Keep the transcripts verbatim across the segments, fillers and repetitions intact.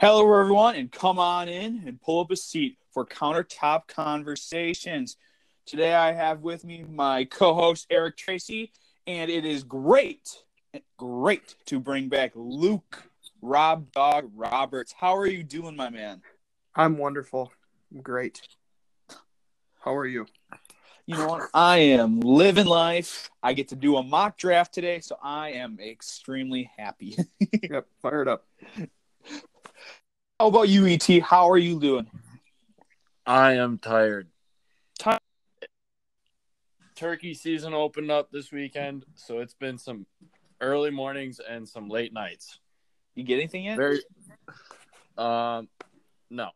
Hello, everyone, and come on in and pull up a seat for Countertop Conversations. Today I have with me my co-host, Eric Tracy, and it is great, great to bring back Luke Rob Dog Roberts. How are you doing, my man? I'm wonderful. I'm great. How are you? You know what? I am living life. I get to do a mock draft today, so I am extremely happy. Yep, fired up. How about you, E T? How are you doing? I am tired. T- Turkey season opened up this weekend, so it's been some early mornings and some late nights. You get anything yet? Very, um, no.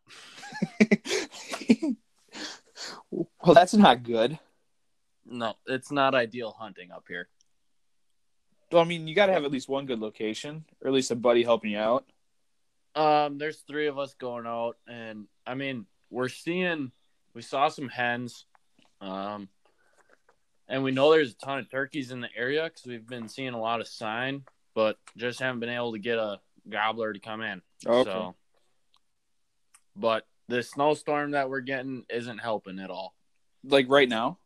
Well, that's not good. No, it's not ideal hunting up here. Well, I mean, you got to have at least one good location, or at least a buddy helping you out. Um, there's three of us going out, and I mean, we're seeing, we saw some hens, um, and we know there's a ton of turkeys in the area because we've been seeing a lot of sign, but just haven't been able to get a gobbler to come in. Okay. So, but the snowstorm that we're getting isn't helping at all. Like right now?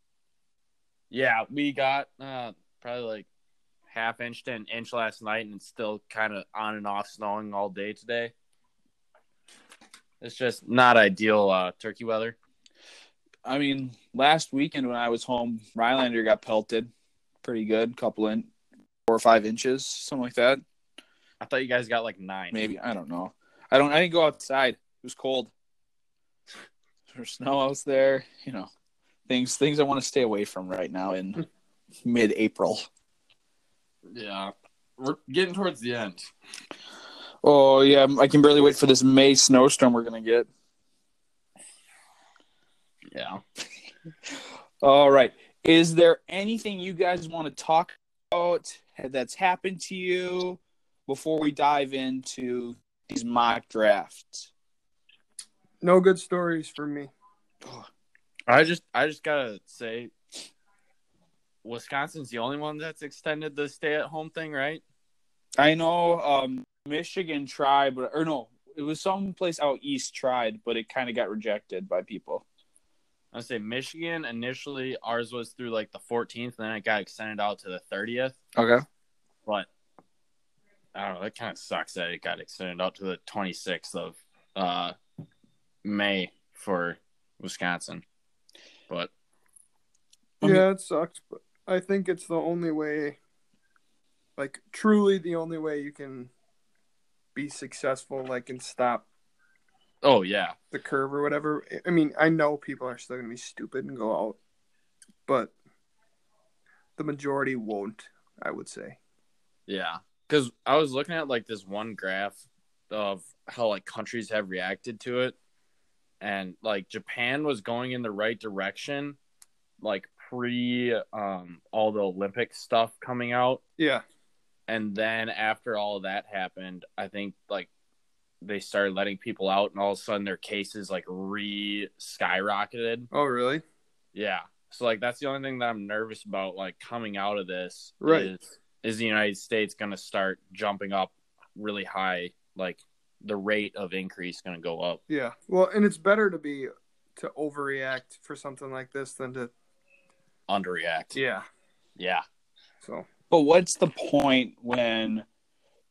Yeah, we got uh, probably like half inch to an inch last night, and it's still kind of on and off snowing all day today. It's just not ideal uh, turkey weather. I mean, last weekend when I was home, Rylander got pelted pretty good, couple in four or five inches, something like that. I thought you guys got like nine. Maybe I don't know. I don't. I didn't go outside. It was cold. There's snow out there. You know, things things I want to stay away from right now in mid-April. Yeah, we're getting towards the end. Oh, yeah, I can barely wait for this May snowstorm we're going to get. Yeah. All right. Is there anything you guys want to talk about that's happened to you before we dive into these mock drafts? No good stories for me. I just, I just got to say, Wisconsin's the only one that's extended the stay-at-home thing, right? I know um, Michigan tried, but or no, it was someplace out east tried, but it kind of got rejected by people. I say Michigan initially, ours was through like the fourteenth, and then it got extended out to the thirtieth. Okay. But, I don't know, that kind of sucks that it got extended out to the twenty-sixth of uh, May for Wisconsin. But. Yeah, it sucks, but. I think it's the only way, like truly the only way you can be successful, like, and stop. Oh, yeah. The curve or whatever. I mean, I know people are still going to be stupid and go out, but the majority won't, I would say. Yeah. Because I was looking at like this one graph of how like countries have reacted to it. And like Japan was going in the right direction, like, pre um, all the Olympic stuff coming out. Yeah. And then after all that happened, I think like they started letting people out and all of a sudden their cases like re skyrocketed. Oh, really? Yeah. So like that's the only thing that I'm nervous about like coming out of this. Right. Is, is the United States going to start jumping up really high? Like the rate of increase going to go up. Yeah. Well, and it's better to be to overreact for something like this than to underreact. Yeah. Yeah. So, but what's the point when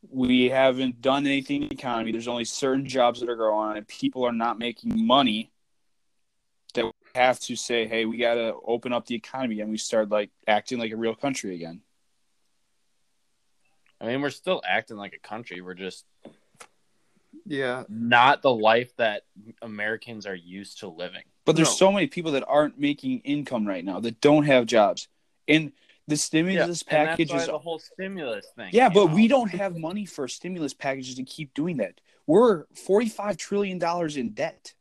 we haven't done anything in the economy? There's only certain jobs that are going on and people are not making money that we have to say, hey, we got to open up the economy and we start like acting like a real country again. I mean, we're still acting like a country. We're just yeah, not the life that Americans are used to living. But there's no. so many people that aren't making income right now that don't have jobs, and the stimulus yeah, and package that's why is the whole stimulus thing. Yeah, but know? we don't have money for stimulus packages to keep doing that. We're forty-five trillion dollars in debt.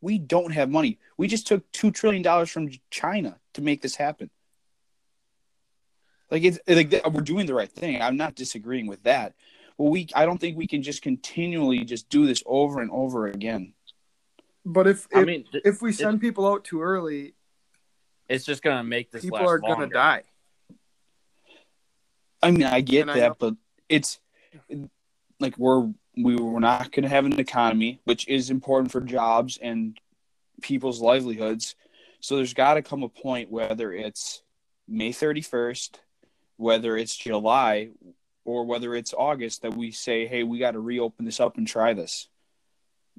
We don't have money. We just took two trillion dollars from China to make this happen. Like it's like we're doing the right thing. I'm not disagreeing with that. Well, we I don't think we can just continually just do this over and over again. But if if, I mean, th- if we send people out too early, it's just going to make this people last are going to die. I mean, I get and that, I but it's like we're we were not going to have an economy, which is important for jobs and people's livelihoods. So there's got to come a point, whether it's May thirty-first, whether it's July, or whether it's August, that we say, hey, we got to reopen this up and try this.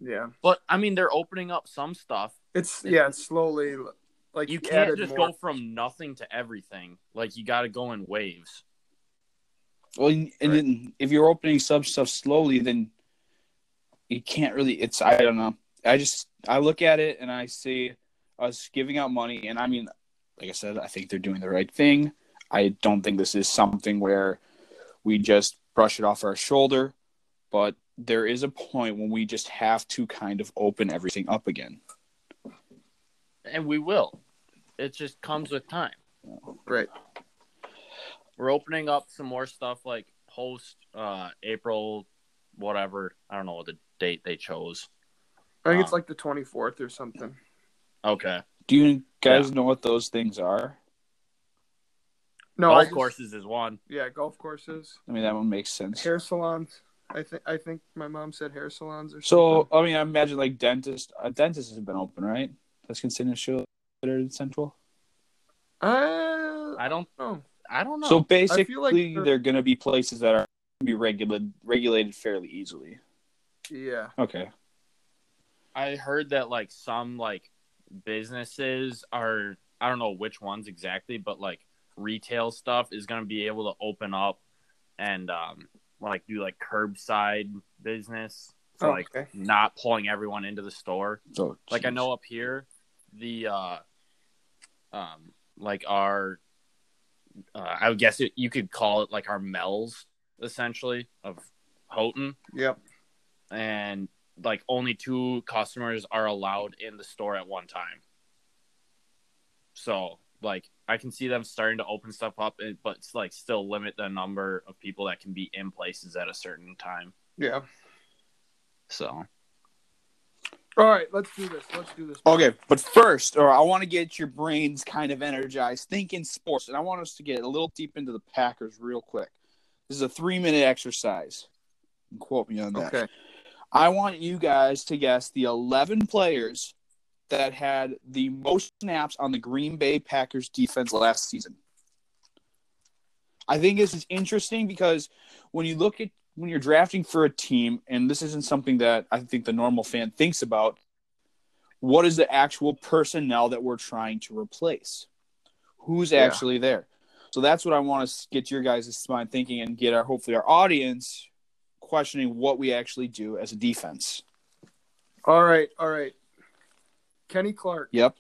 Yeah. But, I mean, they're opening up some stuff. It's, it's yeah, slowly. Like you can't just more. go from nothing to everything. Like, you got to go in waves. Well, and right. then if you're opening some stuff slowly, then you can't really – it's – I don't know. I just – I look at it and I see us giving out money. And, I mean, like I said, I think they're doing the right thing. I don't think this is something where we just brush it off our shoulder. But there is a point when we just have to kind of open everything up again. And we will. It just comes with time. Right. We're opening up some more stuff like post uh, April, whatever. I don't know what the date they chose. I think um, it's like the twenty-fourth or something. Okay. Do you guys yeah. know what those things are? No, golf just, courses is one. Yeah, golf courses. I mean, that one makes sense. Hair salons. I think I think my mom said hair salons or something. So, I mean, I imagine like dentist. Uh, dentists have been open, right? That's considered central. Uh, I don't know. I don't know. So basically, I feel like they're going to be places that are going to be regulated regulated fairly easily. Yeah. Okay. I heard that like some like businesses are, I don't know which ones exactly, but like retail stuff is going to be able to open up and um like do like curbside business. So oh, like okay. not pulling everyone into the store. Oh, like I know up here, the uh, um like our. Uh, I would guess it, you could call it like our Mel's, essentially, of Houghton. Yep. And like only two customers are allowed in the store at one time. So like I can see them starting to open stuff up, but it's like still limit the number of people that can be in places at a certain time. Yeah. So. All right, let's do this. Let's do this. Okay, but first, or I want to get your brains kind of energized, thinking sports, and I want us to get a little deep into the Packers real quick. This is a three-minute exercise. Quote me on that. Okay. I want you guys to guess the eleven players that had the most snaps on the Green Bay Packers defense last season. I think this is interesting because when you look at when you're drafting for a team, and this isn't something that I think the normal fan thinks about, what is the actual personnel that we're trying to replace? Who's yeah. actually there? So that's what I want to get your guys' mind thinking and get our hopefully our audience questioning what we actually do as a defense. All right, all right. Kenny Clark. Yep.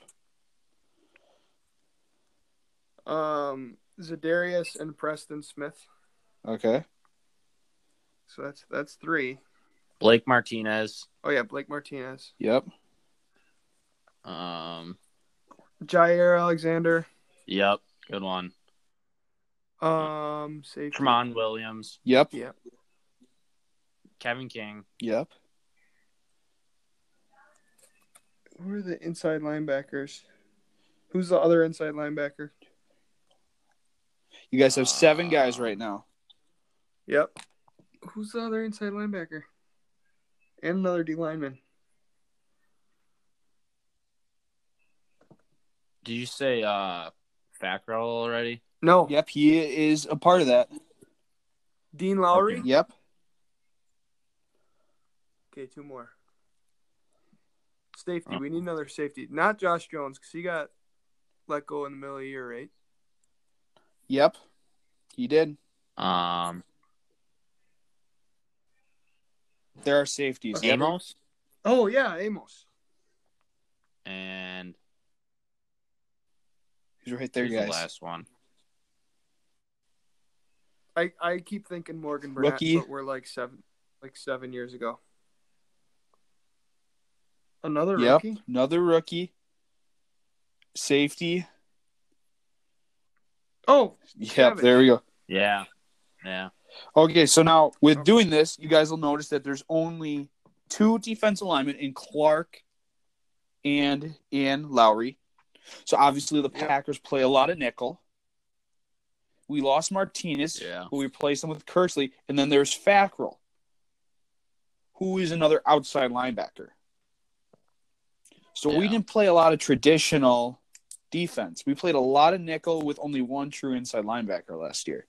Um, Zadarius and Preston Smith. Okay. So that's that's three. Blake Martinez. Oh yeah, Blake Martinez. Yep. Um, Jaire Alexander. Yep, good one. Um, safety. Tramon Williams. Yep. Yep. Kevin King. Yep. Who are the inside linebackers? Who's the other inside linebacker? You guys have seven uh, guys right now. Yep. Who's the other inside linebacker? And another D lineman. Did you say uh, Fackrell already? No. Yep, he is a part of that. Dean Lowry? Okay. Yep. Okay, two more. Safety. Oh. We need another safety. Not Josh Jones, because he got let go in the middle of the year, right? Yep, he did. Um... There are safeties. Amos? Oh, yeah, Amos. And he's right there, guys. The last one. I I keep thinking Morgan Burnett, Rookie. But we're like seven, like seven years ago. Another yep, rookie? Another rookie. Safety. Oh. Yep, there we go. Yeah, yeah. Okay, so now with doing this, you guys will notice that there's only two defensive linemen in Clark and in Lowry. So obviously the yeah. Packers play a lot of nickel. We lost Martinez, yeah. but we replaced him with Kersley, and then there's Fackrell. who is another outside linebacker. So yeah. we didn't play a lot of traditional defense. We played a lot of nickel with only one true inside linebacker last year.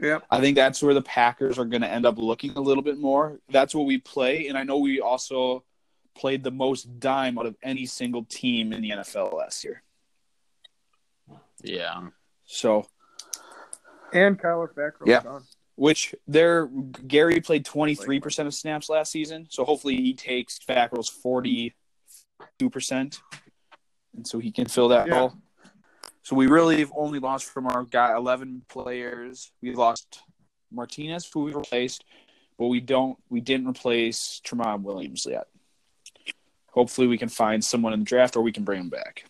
Yeah, I think that's where the Packers are going to end up looking a little bit more. That's what we play, and I know we also played the most dime out of any single team in the N F L last year. Yeah. So. And Kyler Fackrell. Yeah. Gone. Which there, Gary played twenty-three percent of snaps last season, so hopefully he takes Fackrell's forty-two percent, and so he can fill that role. Yeah. So we really have only lost from our guy eleven players. We lost Martinez, who we replaced, but we don't. We didn't replace Tramon Williams yet. Hopefully, we can find someone in the draft, or we can bring him back.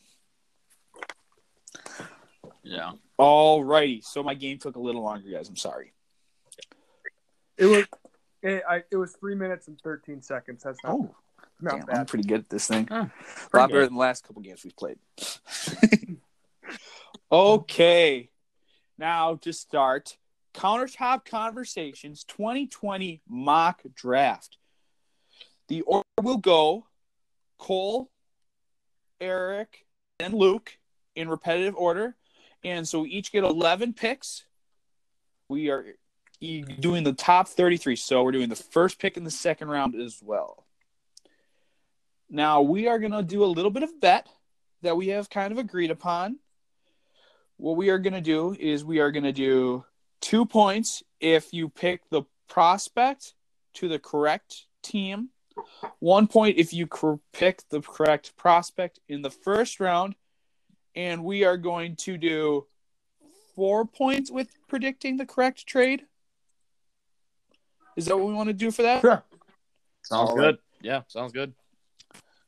Yeah. All righty. So my game took a little longer, guys. I'm sorry. It was. It, I, it was three minutes and thirteen seconds. That's not. Oh, not damn, bad. I'm pretty good at this thing. Huh, a lot better than the last couple games we've played. Okay, now to start, Countertop Conversations twenty twenty Mock Draft. The order will go Cole, Eric, and Luke in repetitive order. And so we each get eleven picks. We are doing the top thirty-three, so we're doing the first pick in the second round as well. Now, we are going to do a little bit of bet that we have kind of agreed upon. What we are going to do is we are going to do two points if you pick the prospect to the correct team, one point if you cor- pick the correct prospect in the first round, and we are going to do four points with predicting the correct trade. Is that what we want to do for that? Sure. Sounds All good. Right. Yeah, sounds good.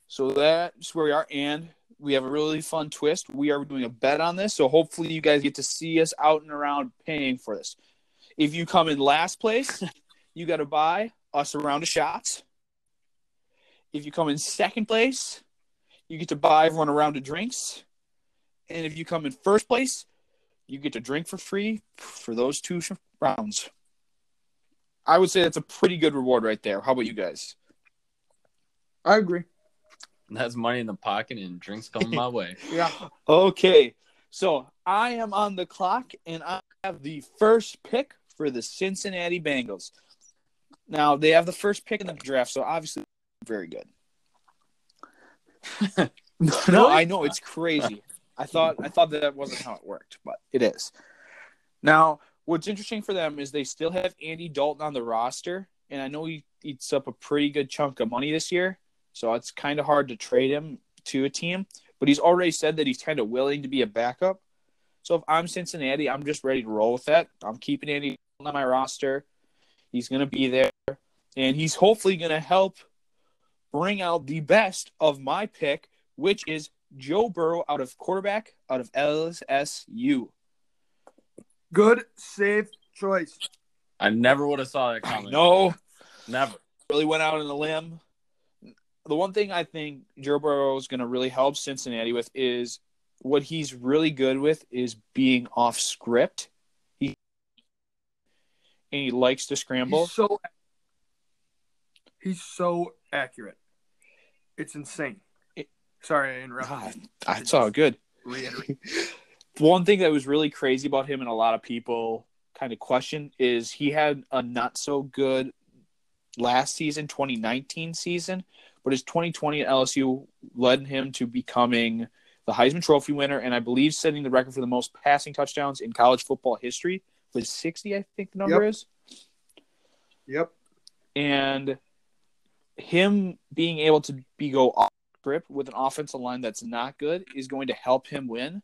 So that's where we are, and we have a really fun twist. We are doing a bet on this, so hopefully you guys get to see us out and around paying for this. If you come in last place, you got to buy us a round of shots. If you come in second place, you get to buy everyone a round of drinks. And if you come in first place, you get to drink for free for those two rounds. I would say that's a pretty good reward right there. How about you guys? I agree. That's money in the pocket and drinks coming my way. Yeah. Okay. So I am on the clock, and I have the first pick for the Cincinnati Bengals. Now, they have the first pick in the draft, so obviously very good. no, no, I know. It's crazy. I thought I thought that wasn't how it worked, but it is. Now, what's interesting for them is they still have Andy Dalton on the roster, and I know he eats up a pretty good chunk of money this year. So it's kind of hard to trade him to a team. But he's already said that he's kind of willing to be a backup. So if I'm Cincinnati, I'm just ready to roll with that. I'm keeping Andy on my roster. He's going to be there. And he's hopefully going to help bring out the best of my pick, which is Joe Burrow out of quarterback, out of L S U. Good, safe choice. I never would have saw that coming. No. Never. Really went out on a limb. The one thing I think Joe Burrow is going to really help Cincinnati with is what he's really good with is being off script. He and he likes to scramble. He's so, he's so accurate. It's insane. It, Sorry, I interrupted. That's all good. Reiterate. One thing that was really crazy about him and a lot of people kind of question is he had a not so good last season, twenty nineteen season. But his twenty twenty at L S U led him to becoming the Heisman Trophy winner, and I believe setting the record for the most passing touchdowns in college football history was sixty, I think the number yep. is. Yep. And him being able to be go off script with an offensive line that's not good is going to help him win.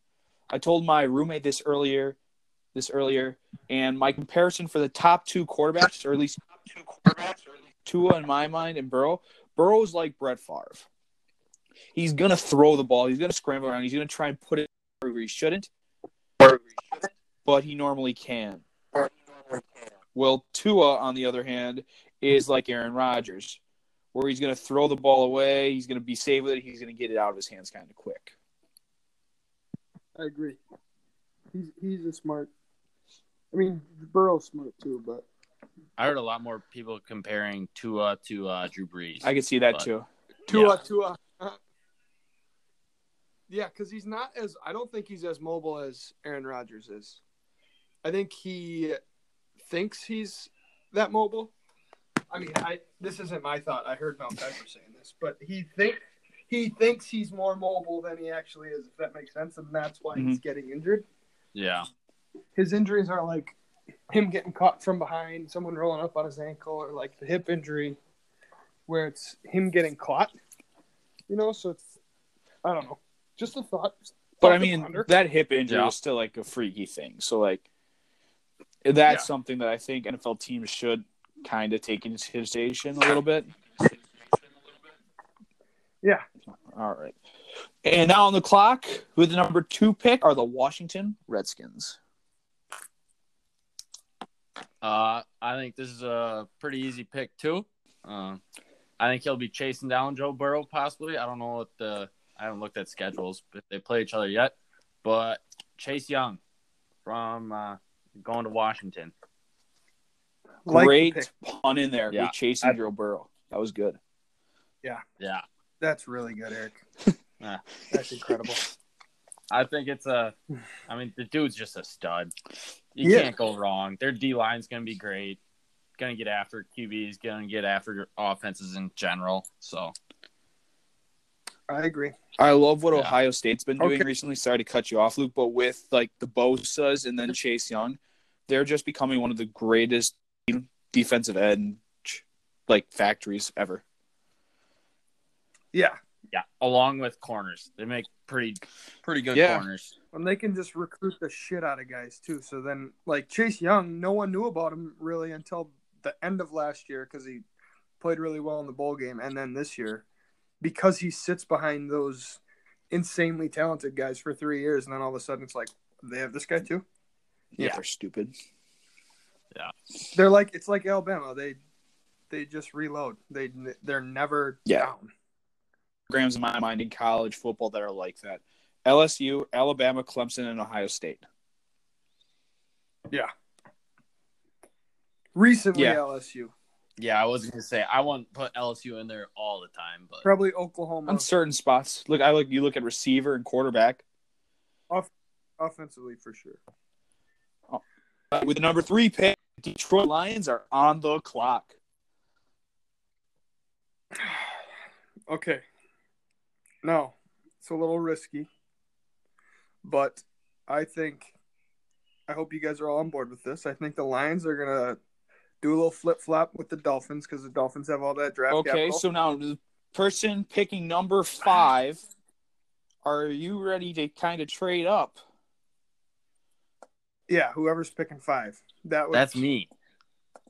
I told my roommate this earlier, this earlier, and my comparison for the top two quarterbacks, or at least top two quarterbacks, or at least Tua in my mind and Burrow. Burrow's like Brett Favre. He's going to throw the ball. He's going to scramble around. He's going to try and put it where he shouldn't, but he normally can. Well, Tua, on the other hand, is like Aaron Rodgers, where he's going to throw the ball away. He's going to be safe with it. He's going to get it out of his hands kind of quick. I agree. He's, he's a smart – I mean, Burrow's smart too, but – I heard a lot more people comparing Tua to uh, Drew Brees. I could see that but, too. Tua, yeah. Tua. Yeah, because he's not as – I don't think he's as mobile as Aaron Rodgers is. I think he thinks he's that mobile. I mean, I this isn't my thought. I heard Mel Kiper saying this. But he think he thinks he's more mobile than he actually is, if that makes sense, and that's why mm-hmm. he's getting injured. Yeah. His injuries are like him getting caught from behind, someone rolling up on his ankle, or like the hip injury where it's him getting caught. You know, so it's – I don't know. Just a thought. Just but, I mean, ponder. That hip injury yeah. is still, like, a freaky thing. So, like, that's yeah. something that I think N F L teams should kind of take into consideration a little bit. Yeah. All right. And now on the clock, with the number two pick are the Washington Redskins. Uh, I think this is a pretty easy pick, too. Uh, I think he'll be chasing down Joe Burrow, possibly. I don't know what the... I haven't looked at schedules, but they play each other yet. But Chase Young from uh, going to Washington. Like Great pun in there. Yeah. Chasing I, Joe Burrow. That was good. Yeah. Yeah. That's really good, Eric. Yeah. That's incredible. I think it's a – I mean, the dude's just a stud. You yeah. can't go wrong. Their D-line's going to be great. Going to get after Q Bs. Going to get after offenses in general. So – I agree. I love what yeah. Ohio State's been doing okay. recently. Sorry to cut you off, Luke, but with like the Bosa's and then Chase Young, they're just becoming one of the greatest defensive end like factories ever. Yeah, yeah. Along with corners, they make pretty, pretty good yeah. corners. And they can just recruit the shit out of guys too. So then, like Chase Young, no one knew about him really until the end of last year because he played really well in the bowl game, and then this year. Because he sits behind those insanely talented guys for three years, and then all of a sudden it's like, they have this guy too? Yeah, yeah. They're stupid. Yeah. They're like, it's like Alabama. They they just reload. They, they're never yeah. down. Programs in my mind in college football that are like that. L S U, Alabama, Clemson, and Ohio State. Yeah. Recently yeah. L S U. Yeah, I was going to say, I won't put L S U in there all the time. But probably Oklahoma. On certain spots. Look, I look. You look at receiver and quarterback. Off- offensively, for sure. Oh. With the number three pick, Detroit Lions are on the clock. Okay. No, it's a little risky. But I think, I hope you guys are all on board with this. I think the Lions are going to do a little flip-flop with the Dolphins because the Dolphins have all that draft okay, capital. Okay, so now the person picking number five, are you ready to kind of trade up? Yeah, whoever's picking five. That was... That's me.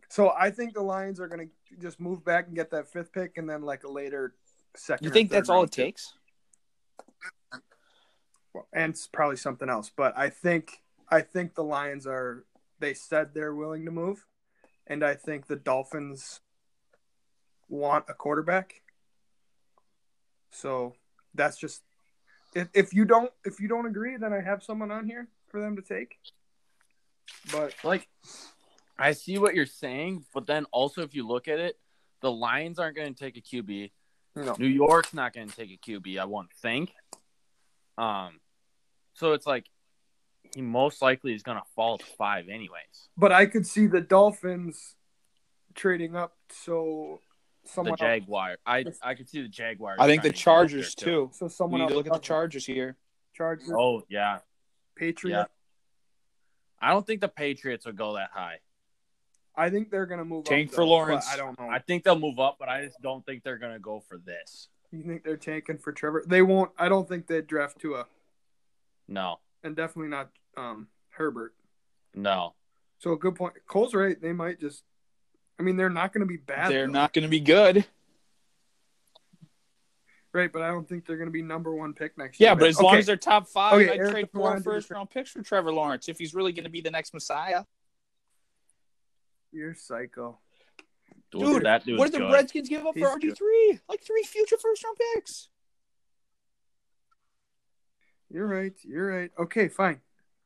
So I think the Lions are going to just move back and get that fifth pick and then like a later second. You think that's all it takes? Well, and it's probably something else. But I think I think the Lions are – they said they're willing to move. And I think the Dolphins want a quarterback. So that's just if, if you don't if you don't agree, then I have someone on here for them to take. But like I see what you're saying, but then also if you look at it, the Lions aren't going to take a Q B. No. New York's not going to take a Q B, I won't think. Um so it's like he most likely is going to fall to five anyways. But I could see the Dolphins trading up so someone The Jaguars. I, I could see the Jaguars. I think the Chargers, to too. So someone we need else to look at the Chargers here. Chargers. Oh, yeah. Patriots. Yeah. I don't think the Patriots would go that high. I think they're going to move Tank up. Tank for though, Lawrence. I don't know. I think they'll move up, but I just don't think they're going to go for this. You think they're tanking for Trevor? They won't. I don't think they'd draft Tua. No. And definitely not um, Herbert. No. So, a good point. Cole's right. They might just – I mean, they're not going to be bad. They're though. not going to be good. Right, but I don't think they're going to be number one pick next yeah, year. Yeah, but as okay. long as they're top five, okay, I'd Eric trade four first-round picks for Trevor Lawrence if he's really going to be the next Messiah. You're psycho. Dude, Dude that dude's what did the Redskins give up he's for R G three? Good. Like three future first-round picks. You're right. You're right. Okay, fine.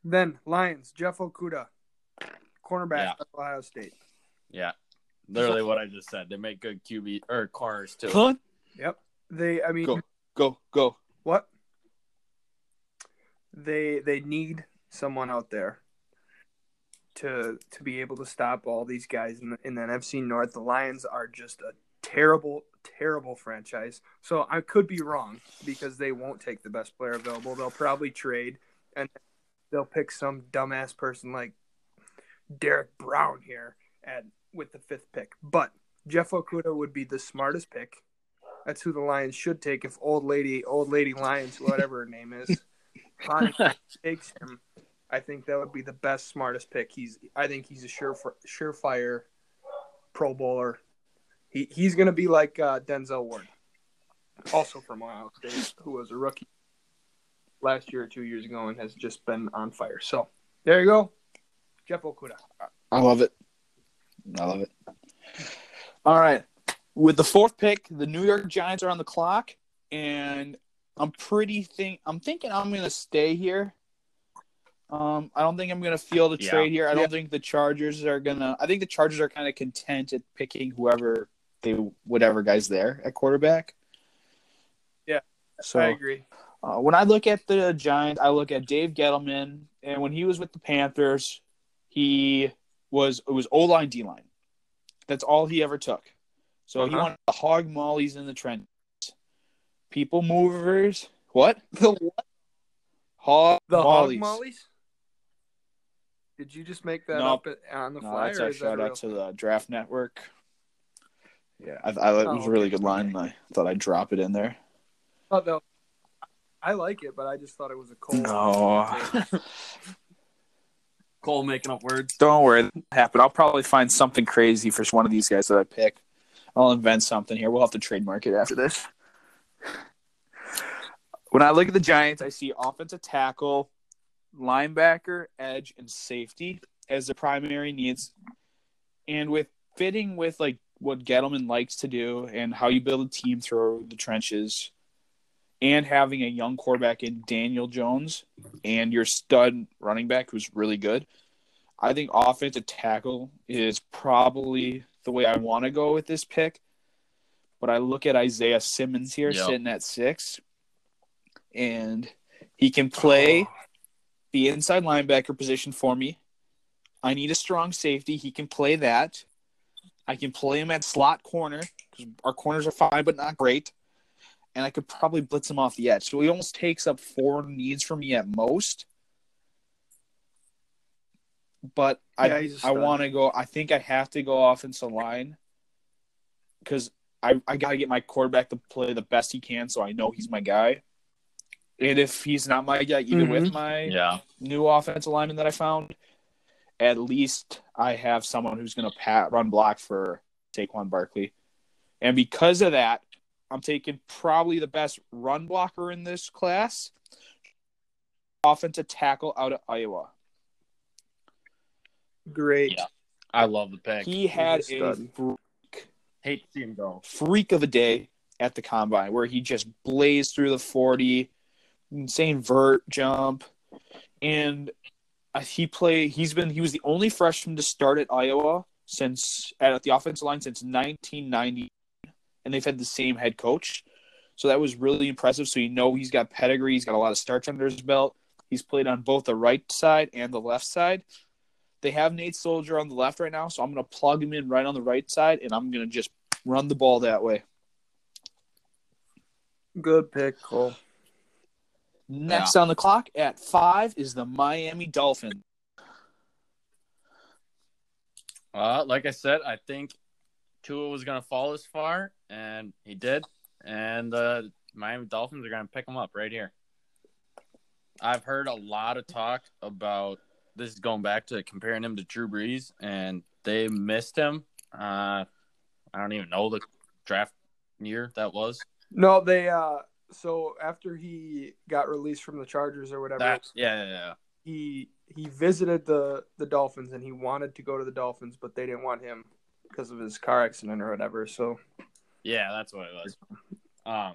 Then Lions, Jeff Okudah, cornerback yeah. of Ohio State. Yeah, literally what I just said. They make good Q B or corners too. Huh? Yep. They. I mean, go, go, go. What? They they need someone out there to to be able to stop all these guys in the, in the N F C North. The Lions are just a terrible, terrible franchise. So I could be wrong because they won't take the best player available. They'll probably trade and they'll pick some dumbass person like Derek Brown here at with the fifth pick. But Jeff Okuda would be the smartest pick. That's who the Lions should take if old lady, old lady Lions, whatever her name is, takes him. I think that would be the best, smartest pick. He's, I think he's a sure, surefire Pro Bowler. He he's gonna be like uh, Denzel Ward, also from Ohio State, who was a rookie last year or two years ago and has just been on fire. So there you go, Jeff Okuda. I love it. I love it. All right, with the fourth pick, the New York Giants are on the clock, and I'm pretty think I'm thinking I'm gonna stay here. Um, I don't think I'm going to field a yeah. trade here. I don't yeah. think the Chargers are going to – I think the Chargers are kind of content at picking whoever they – whatever guy's there at quarterback. Yeah, so, I agree. Uh, when I look at the Giants, I look at Dave Gettleman, and when he was with the Panthers, he was – it was O-line, D-line. That's all he ever took. So uh-huh. he wanted to hog mollies in the trenches. People movers. What? The what? Hog the mollies. Hog mollies? Did you just make that nope. up on the no, fly? No, that's a shout that out to the Draft Network. Yeah, I, I, it oh, was a really okay. good line. And I thought I'd drop it in there. Oh, no. I like it, but I just thought it was a Cole. No. Cole making up words. Don't worry. That happened. I'll probably find something crazy for one of these guys that I pick. I'll invent something here. We'll have to trademark it after this. When I look at the Giants, I see offensive tackle, linebacker, edge, and safety as the primary needs, and with fitting with like what Gettleman likes to do and how you build a team through the trenches, and having a young quarterback in Daniel Jones and your stud running back who's really good, I think offensive tackle is probably the way I want to go with this pick. But I look at Isaiah Simmons here yep. sitting at six, and he can play oh. the inside linebacker position for me. I need a strong safety. He can play that. I can play him at slot corner because our corners are fine but not great. And I could probably blitz him off the edge. So he almost takes up four needs for me at most. But yeah, I I want to go – I think I have to go offensive line because I, I got to get my quarterback to play the best he can so I know he's my guy. And if he's not my guy, even mm-hmm. with my yeah. new offensive lineman that I found, at least I have someone who's going to pat run block for Saquon Barkley. And because of that, I'm taking probably the best run blocker in this class, offensive tackle out of Iowa. Great. Yeah. I love the pick. He had he's a freak, hate to see him go. freak of a day at the combine where he just blazed through the forty. Insane vert jump, and he play. He's been. He was the only freshman to start at Iowa since at the offensive line since nineteen ninety, and they've had the same head coach. So that was really impressive. So you know he's got pedigree. He's got a lot of starts under his belt. He's played on both the right side and the left side. They have Nate Soldier on the left right now, so I'm going to plug him in right on the right side, and I'm going to just run the ball that way. Good pick, Cole. Next yeah. on the clock at five is the Miami Dolphins. Uh, like I said, I think Tua was going to fall this far, and he did. And the uh, Miami Dolphins are going to pick him up right here. I've heard a lot of talk about this is going back to comparing him to Drew Brees, and they missed him. Uh, I don't even know the draft year that was. No, they uh... – So after he got released from the Chargers or whatever, that, yeah, yeah, yeah, he he visited the, the Dolphins and he wanted to go to the Dolphins, but they didn't want him because of his car accident or whatever. So yeah, that's what it was. Um,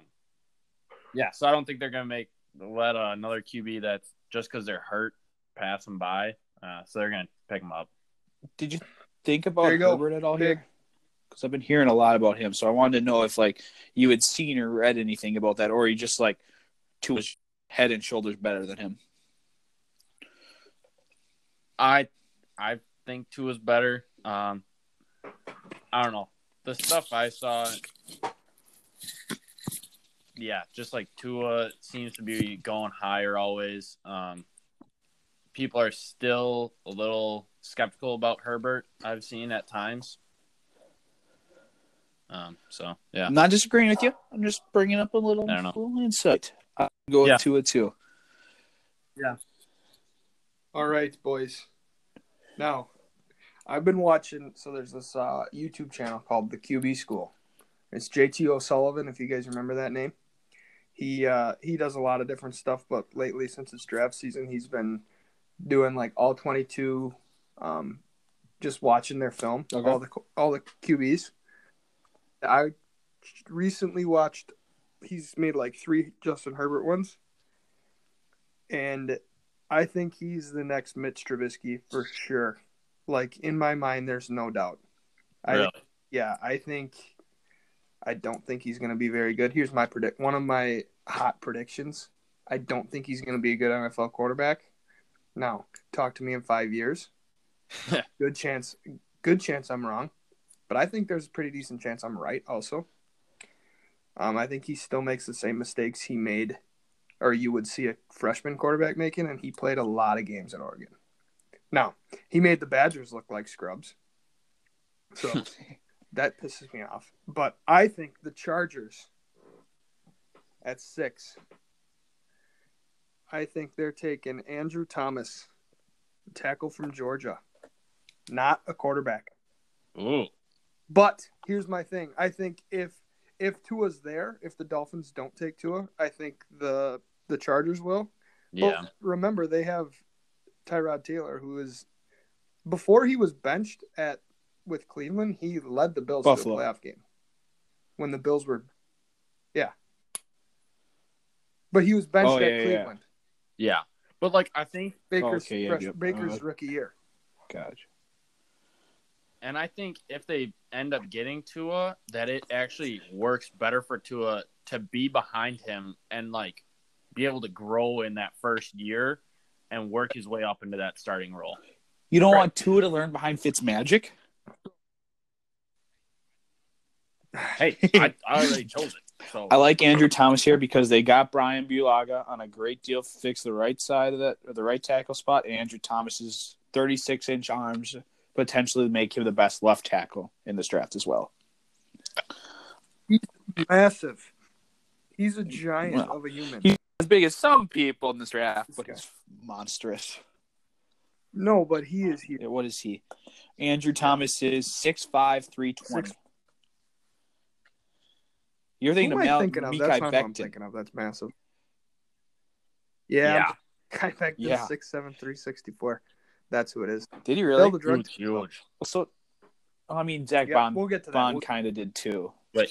yeah, so I don't think they're gonna make let uh, another Q B that's just because they're hurt pass him by. Uh, so they're gonna pick him up. Did you think about Herbert at all here? Because I've been hearing a lot about him, so I wanted to know if like you had seen or read anything about that, or you just like Tua's head and shoulders better than him. I I think Tua's better. Um, I don't know. The stuff I saw, yeah, just like Tua seems to be going higher always. Um, people are still a little skeptical about Herbert, I've seen at times. Um, so, yeah. I'm not disagreeing with you. I'm just bringing up a little, little insight. I'll go with yeah. Tua, too. Yeah. All right, boys. Now, I've been watching, so there's this uh, YouTube channel called The Q B School. It's J T O'Sullivan, if you guys remember that name. He uh, he does a lot of different stuff, but lately, since it's draft season, he's been doing like all twenty-two, um, just watching their film, okay. all the all the Q Bs. I recently watched, he's made like three Justin Herbert ones, and I think he's the next Mitch Trubisky for sure. Like, in my mind, there's no doubt. Really? I, yeah, I think – I don't think he's going to be very good. Here's my predict. One of my hot predictions, I don't think he's going to be a good N F L quarterback. Now, talk to me in five years. good chance Good chance I'm wrong. But I think there's a pretty decent chance I'm right also. Um, I think he still makes the same mistakes he made or you would see a freshman quarterback making, and he played a lot of games at Oregon. Now, he made the Badgers look like scrubs. So that pisses me off. But I think the Chargers at six, I think they're taking Andrew Thomas, tackle from Georgia, not a quarterback. Ooh. But here's my thing. I think if if Tua's there, if the Dolphins don't take Tua, I think the the Chargers will. Yeah. But remember, they have Tyrod Taylor, who is before he was benched at with Cleveland, he led the Bills Buffalo. to the playoff game when the Bills were, yeah. But he was benched oh, yeah, at Cleveland. Yeah. yeah, but like I think Baker's oh, okay, yeah, fresh, yep. Baker's right. rookie year. Gotcha. And I think if they end up getting Tua, that it actually works better for Tua to be behind him and like be able to grow in that first year and work his way up into that starting role. You don't right. want Tua to learn behind Fitzmagic? Hey, I, I already chose it. So. I like Andrew Thomas here because they got Brian Bulaga on a great deal to fix the right side of that, or the right tackle spot. Andrew Thomas's thirty-six inch arms potentially make him the best left tackle in this draft as well. He's massive. He's a giant well, of a human. He's as big as some people in this draft, this but guy. he's monstrous. No, but he is here. Yeah, what is he? Andrew Thomas is six five, three twenty. Six. You're thinking Who of Mal- thinking of? Mekhi That's not Becton. What I'm thinking of. That's massive. Yeah. Mekhi Becton yeah. six seven, three sixty-four. That's who it is. Did he really? Huge, huge. So, I mean, Zach yeah, Bond, we'll Bond we'll... kind of did too. But...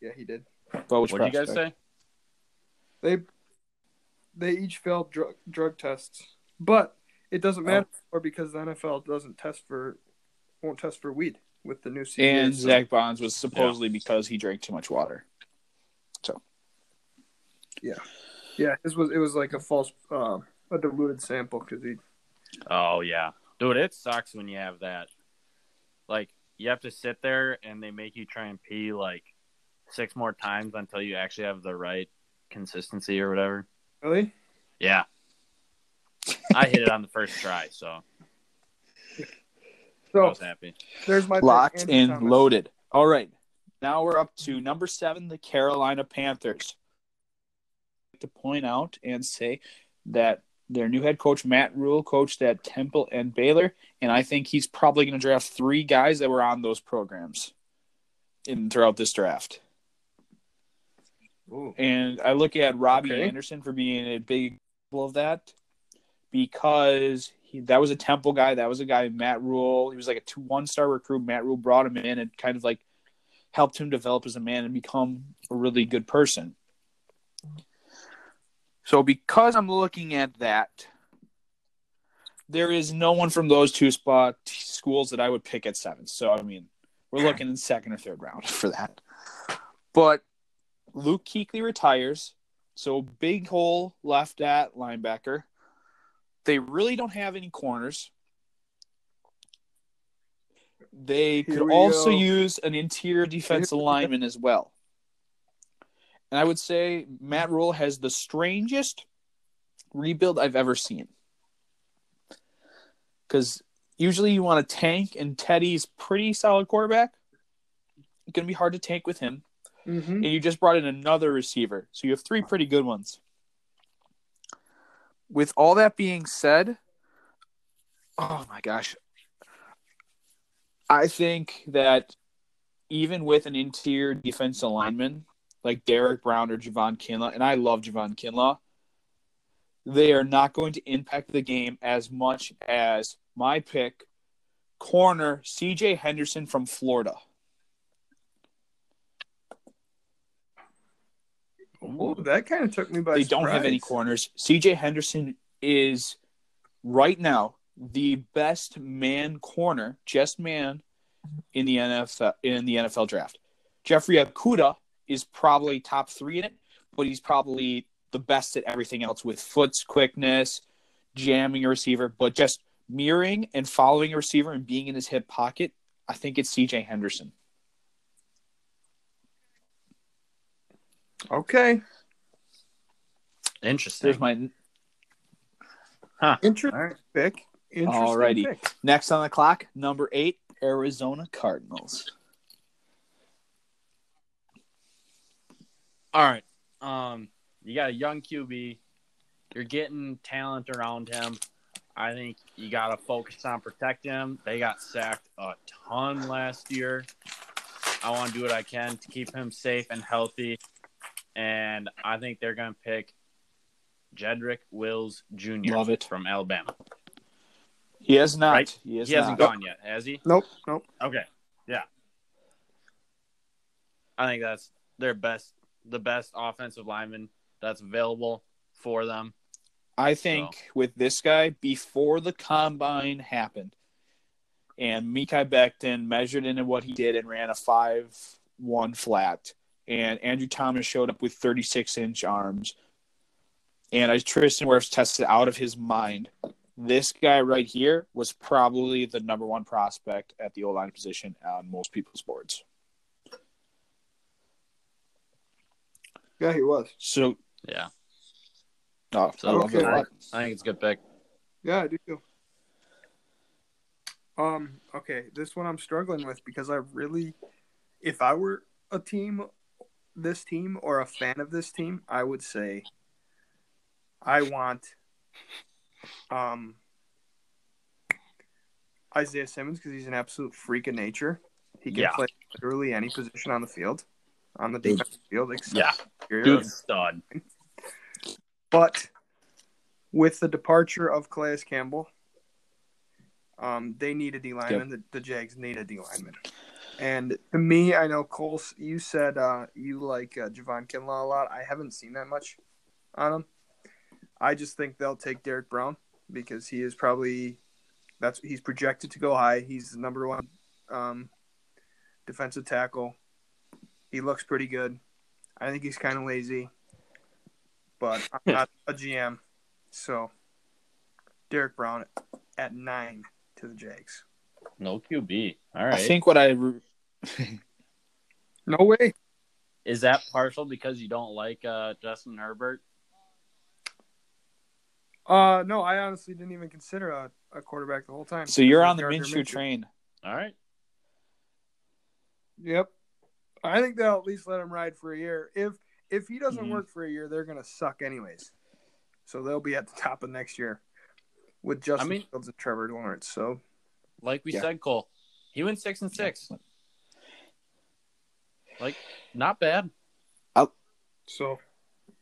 Yeah, he did. But what did you guys say? They they each failed drug, drug tests. But it doesn't matter oh. because the N F L doesn't test for won't test for weed with the new C B A. And so. Zach Bonds was supposedly yeah. because he drank too much water. So Yeah. Yeah, this was it was like a false uh, a diluted sample because he Oh yeah. Dude, it sucks when you have that. Like you have to sit there and they make you try and pee like six more times until you actually have the right consistency or whatever. Really? Yeah. I hit it on the first try, so. So I was happy. There's my locked and Thomas. Loaded. All right. Now we're up to number seven, the Carolina Panthers. I'd like to point out and say that their new head coach, Matt Rhule, coached at Temple and Baylor, and I think he's probably going to draft three guys that were on those programs in throughout this draft. Ooh. And I look at Robbie okay. Anderson for being a big example of that because he, that was a Temple guy. That was a guy, Matt Rhule. He was like a two, one-star recruit. Matt Rhule brought him in and kind of like helped him develop as a man and become a really good person. So because I'm looking at that, there is no one from those two spot schools that I would pick at seven. So, I mean, we're looking in second or third round for that. But Luke Kuechly retires. So, big hole left at linebacker. They really don't have any corners. They could also go. use an interior defensive lineman as well. And I would say Matt Rhule has the strangest rebuild I've ever seen. Because usually you want to tank, and Teddy's pretty solid quarterback. It's going to be hard to tank with him. Mm-hmm. And you just brought in another receiver. So you have three pretty good ones. With all that being said, oh my gosh. I think that even with an interior defensive lineman like Derek Brown or Javon Kinlaw, and I love Javon Kinlaw, they are not going to impact the game as much as my pick, corner C J Henderson from Florida. Ooh, that kind of took me by surprise. They don't have any corners. C J Henderson is right now the best man corner, just man, in the N F L in the N F L draft. Jeffrey Okudah is probably top three in it, but he's probably the best at everything else with foot's quickness, jamming a receiver, but just mirroring and following a receiver and being in his hip pocket. I think it's C J Henderson. Okay. Interesting. There's my huh. Interesting All right. pick. Interesting Alrighty. Pick. Next on the clock, number eight, Arizona Cardinals. All right. Um, you got a young Q B. You're getting talent around him. I think you got to focus on protecting him. They got sacked a ton last year. I want to do what I can to keep him safe and healthy. And I think they're going to pick Jedrick Wills Junior Love it. From Alabama. He has not. Right? He, has he hasn't not. gone nope. yet, has he? Nope, nope. Okay, yeah. I think that's their best, the best offensive lineman that's available for them. I think so. With this guy, before the combine happened, and Mekhi Becton measured into what he did and ran a five one flat, and Andrew Thomas showed up with thirty-six inch arms, and I Tristan Wirfs tested out of his mind. This guy right here was probably the number one prospect at the O-line position on most people's boards. Yeah, he was. So, yeah. Oh, so, I, love okay. I think it's a good pick. Yeah, I do too. Um, okay, this one I'm struggling with because I really, if I were a team, this team, or a fan of this team, I would say I want um, Isaiah Simmons because he's an absolute freak of nature. He can yeah. play literally any position on the field, on the defensive field. Except yeah, dude's stud. But with the departure of Calais Campbell, um, they need a D lineman. Yep. The, the Jags need a D lineman. And to me, I know, Cole, you said uh, you like uh, Javon Kinlaw a lot. I haven't seen that much on him. I just think they'll take Derek Brown because he is probably that's he's projected to go high. He's the number one um, defensive tackle. He looks pretty good. I think he's kind of lazy, but I'm not a G M. So Derek Brown at nine to the Jags. No Q B. All right. I think what I re- no way. Is that partial because you don't like uh, Justin Herbert? Uh no, I honestly didn't even consider a, a quarterback the whole time. So you're on the Minshew train. All right. Yep. I think they'll at least let him ride for a year. If if he doesn't mm-hmm. work for a year, they're gonna suck anyways. So they'll be at the top of next year with Justin I mean, Fields and Trevor Lawrence. So like we yeah. said, Cole, he went six and six. Excellent. Like not bad. I'll... So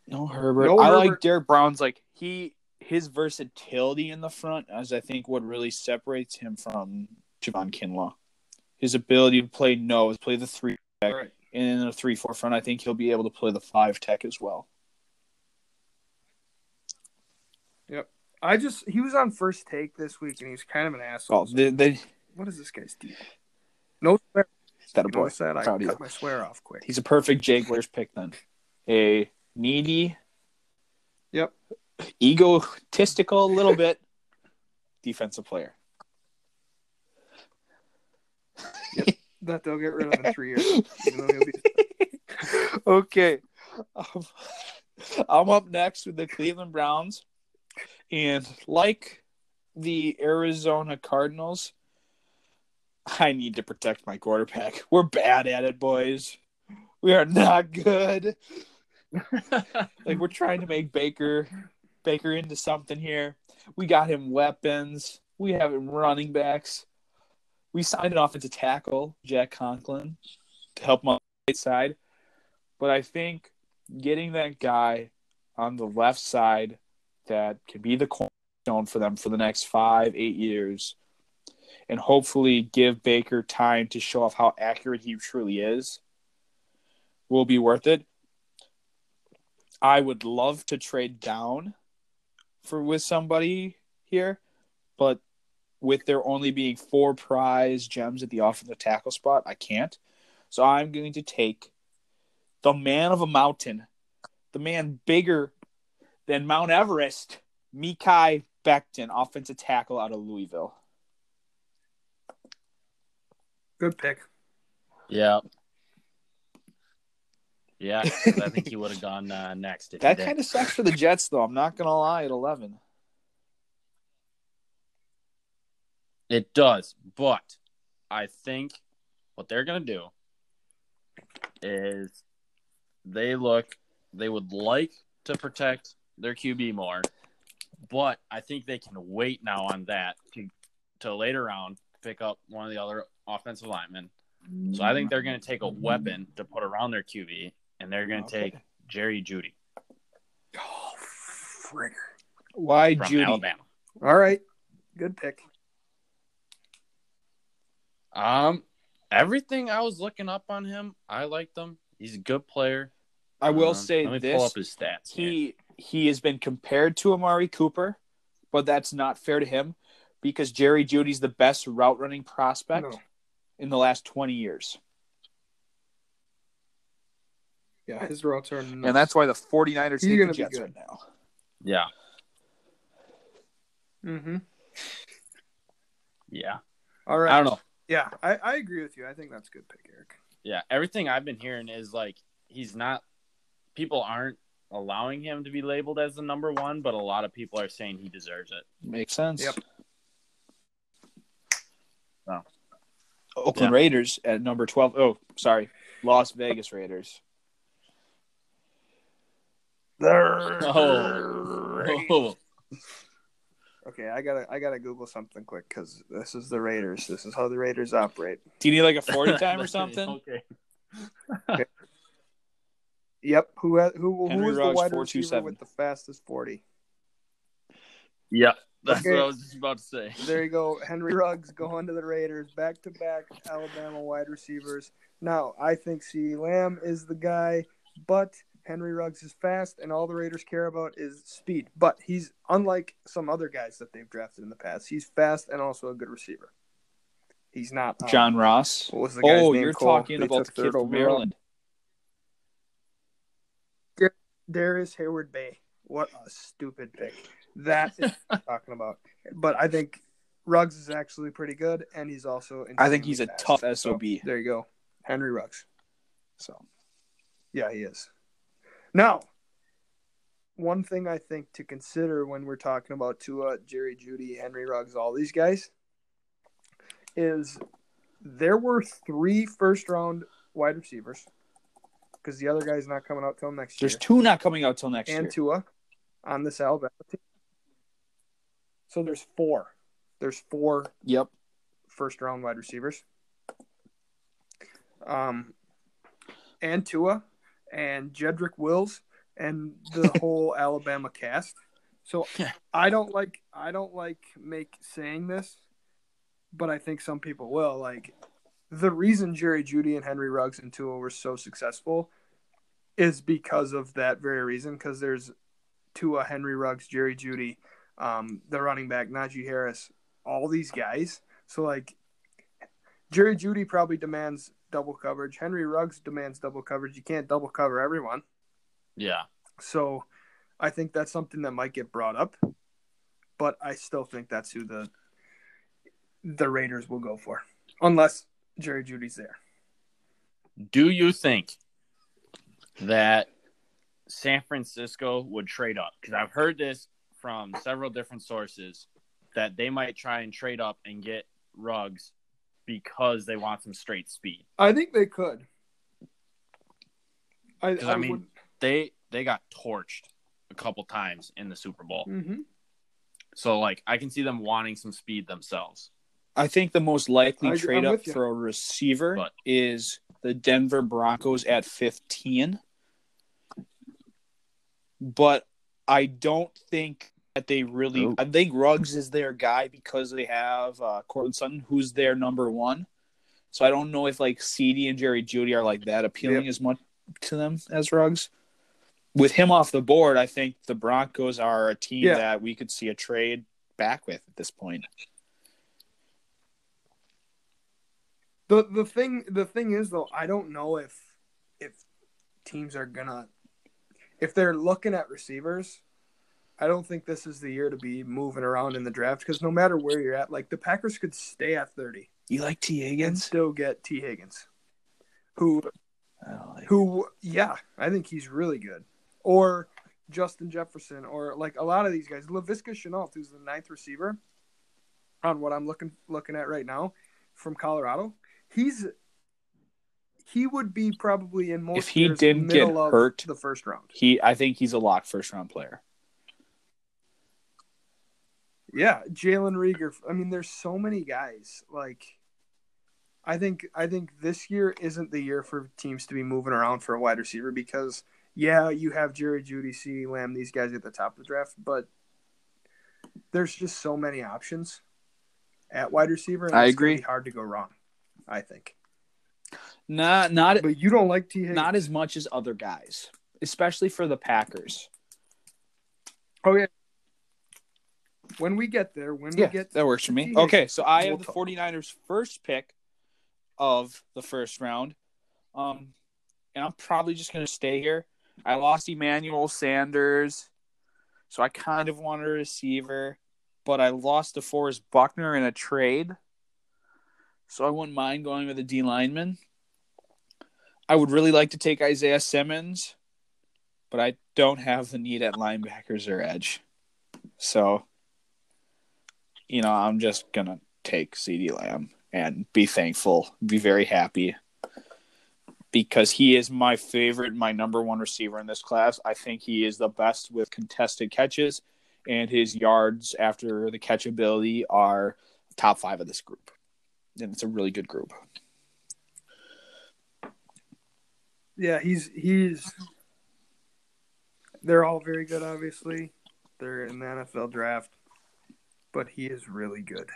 no Herbert. No I Herbert. like Derek Brown's like he His versatility in the front is, I think, what really separates him from Javon Kinlaw. His ability to play nose, play the three tech, right. and in a three four front, I think he'll be able to play the five tech as well. Yep. I just he was on First Take this week, and he was kind of an asshole. Oh, they, they, what is this guy's deal? No swear. That a boy. That? I cut you. my swear off quick. He's a perfect Jaguars pick then. A needy, yep, egotistical little bit defensive player. Yep, that they'll get rid of in three years. Even though he'll be... Okay, um, I'm up next with the Cleveland Browns. And like the Arizona Cardinals, I need to protect my quarterback. We're bad at it, boys. We are not good. Like, we're trying to make Baker Baker into something here. We got him weapons. We have him running backs. We signed an offensive tackle, Jack Conklin, to help him on the right side. But I think getting that guy on the left side that can be the cornerstone for them for the next five, eight years, and hopefully give Baker time to show off how accurate he truly is, will be worth it. I would love to trade down for with somebody here, but with there only being four prize gems at the offensive tackle spot, I can't. So I'm going to take the man of a mountain, the man bigger than Mount Everest, Mekhi Becton, offensive tackle out of Louisville. Good pick. Yeah. Yeah, I think he would have gone uh, next. That kind of sucks for the Jets, though. I'm not going to lie, at eleven. It does, but I think what they're going to do is they look, they would like to protect their Q B more, but I think they can wait now on that to, to later on pick up one of the other offensive linemen. So I think they're going to take a weapon to put around their Q B, and they're going to okay. take Jerry Jeudy. Oh, frigger. Why From Jeudy? Alabama. All right. Good pick. Um, everything I was looking up on him, I liked him. He's a good player. I will um, say let me this. Pull up his stats. He, he has been compared to Amari Cooper, but that's not fair to him because Jerry Judy's the best route-running prospect. No. In the last twenty years. Yeah, his routes are nuts. And that's why the forty-niners need the Jets right now. Yeah. Mm-hmm. Yeah. All right. I don't know. Yeah, I, I agree with you. I think that's a good pick, Eric. Yeah, everything I've been hearing is like he's not – people aren't allowing him to be labeled as the number one, but a lot of people are saying he deserves it. Makes sense. Yep. So. Oakland yeah. Raiders at number twelve. Oh, sorry. Las Vegas Raiders. Oh. Oh. Okay, I gotta I gotta Google something quick because this is the Raiders. This is how the Raiders operate. Do you need like a forty time or something? Okay. Okay. Yep. Who has, who Henry who is Ruggs, the wide receiver with the fastest forty? Yep. That's okay. What I was just about to say. There you go. Henry Ruggs going to the Raiders. Back-to-back Alabama wide receivers. Now, I think CeeDee Lamb is the guy, but Henry Ruggs is fast, and all the Raiders care about is speed. But he's unlike some other guys that they've drafted in the past. He's fast and also a good receiver. He's not. Um, John Ross. What was the guy's oh, name, you're Cole? Talking they about the kid from Maryland. There, there is Hayward Bay. What a stupid pick. That is what I'm talking about. But I think Ruggs is actually pretty good, and he's also – I think he's fast. A tough S O B. So, there you go. Henry Ruggs. So, yeah, he is. Now, one thing I think to consider when we're talking about Tua, Jerry Jeudy, Henry Ruggs, all these guys, is there were three first-round wide receivers because the other guy's not coming out till next There's year. There's two not coming out till next and year. And Tua. On this Alabama team. So there's four. There's four yep. first round wide receivers. Um, and Tua and Jedrick Wills and the whole Alabama cast. So I don't like I don't like make saying this, but I think some people will. Like the reason Jerry Jeudy and Henry Ruggs and Tua were so successful is because of that very reason, because there's Tua, Henry Ruggs, Jerry Jeudy, um, the running back, Najee Harris, all these guys. So, like, Jerry Jeudy probably demands double coverage. Henry Ruggs demands double coverage. You can't double cover everyone. Yeah. So, I think that's something that might get brought up. But I still think that's who the the Raiders will go for, unless Jerry Jeudy's there. Do you think that San Francisco would trade up? Because I've heard this from several different sources that they might try and trade up and get Ruggs because they want some straight speed. I think they could. I, I, I mean, would... they they got torched a couple times in the Super Bowl. Mm-hmm. So, like, I can see them wanting some speed themselves. I think the most likely trade-up for a receiver but. is the Denver Broncos at fifteen. But I don't think that they really oh. – I think Ruggs is their guy because they have uh, Cortland Sutton, who's their number one. So I don't know if, like, CeeDee and Jerry Jeudy are, like, that appealing yep. as much to them as Ruggs. With him off the board, I think the Broncos are a team yeah. that we could see a trade back with at this point. The the thing the thing is though, I don't know if if teams are gonna if they're looking at receivers. I don't think this is the year to be moving around in the draft because no matter where you're at, like the Packers could stay at thirty. You like T. Higgins? And still get T. Higgins, who like who him. yeah, I think he's really good. Or Justin Jefferson, or like a lot of these guys. Laviska Shenault, who's the ninth receiver on what I'm looking looking at right now from Colorado, he's he would be probably in most if he didn't get hurt the first round. He, I think he's a lock first round player. Yeah, Jalen Reagor. I mean, there's so many guys. Like, I think I think this year isn't the year for teams to be moving around for a wide receiver because. Yeah, you have Jerry Jeudy, CeeDee Lamb, these guys at the top of the draft, but there's just so many options at wide receiver. And I it's agree. Gonna be hard to go wrong, I think. Not, not. But you don't like T. Higgins. Not as much as other guys, especially for the Packers. Oh yeah. When we get there, when yeah, we get that works for me. Okay, so I we'll have the 49ers' first pick of the first round, um, and I'm probably just gonna stay here. I lost Emmanuel Sanders, so I kind of wanted a receiver, but I lost DeForest Buckner in a trade, so I wouldn't mind going with a D lineman. I would really like to take Isaiah Simmons, but I don't have the need at linebackers or edge. So, you know, I'm just going to take CeeDee Lamb and be thankful, be very happy. Because he is my favorite, my number one receiver in this class. I think he is the best with contested catches, and his yards after the catchability are top five of this group. And it's a really good group. Yeah, he's he's. They're all very good, obviously. They're in the N F L draft, but he is really good.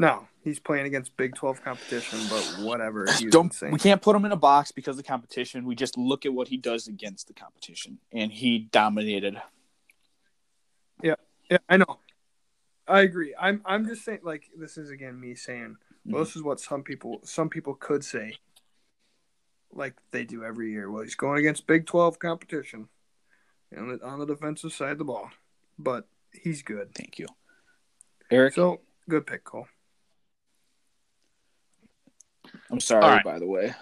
No, he's playing against Big twelve competition, but whatever. He's Don't, insane. We can't put him in a box because of the competition. We just look at what he does against the competition, and he dominated. Yeah, yeah, I know. I agree. I'm I'm just saying, like, this is, again, me saying, well, this is what some people some people could say, like they do every year. Well, he's going against Big twelve competition and on the defensive side of the ball, but he's good. Thank you. Eric? So, good pick, Cole. I'm sorry, right. by the way.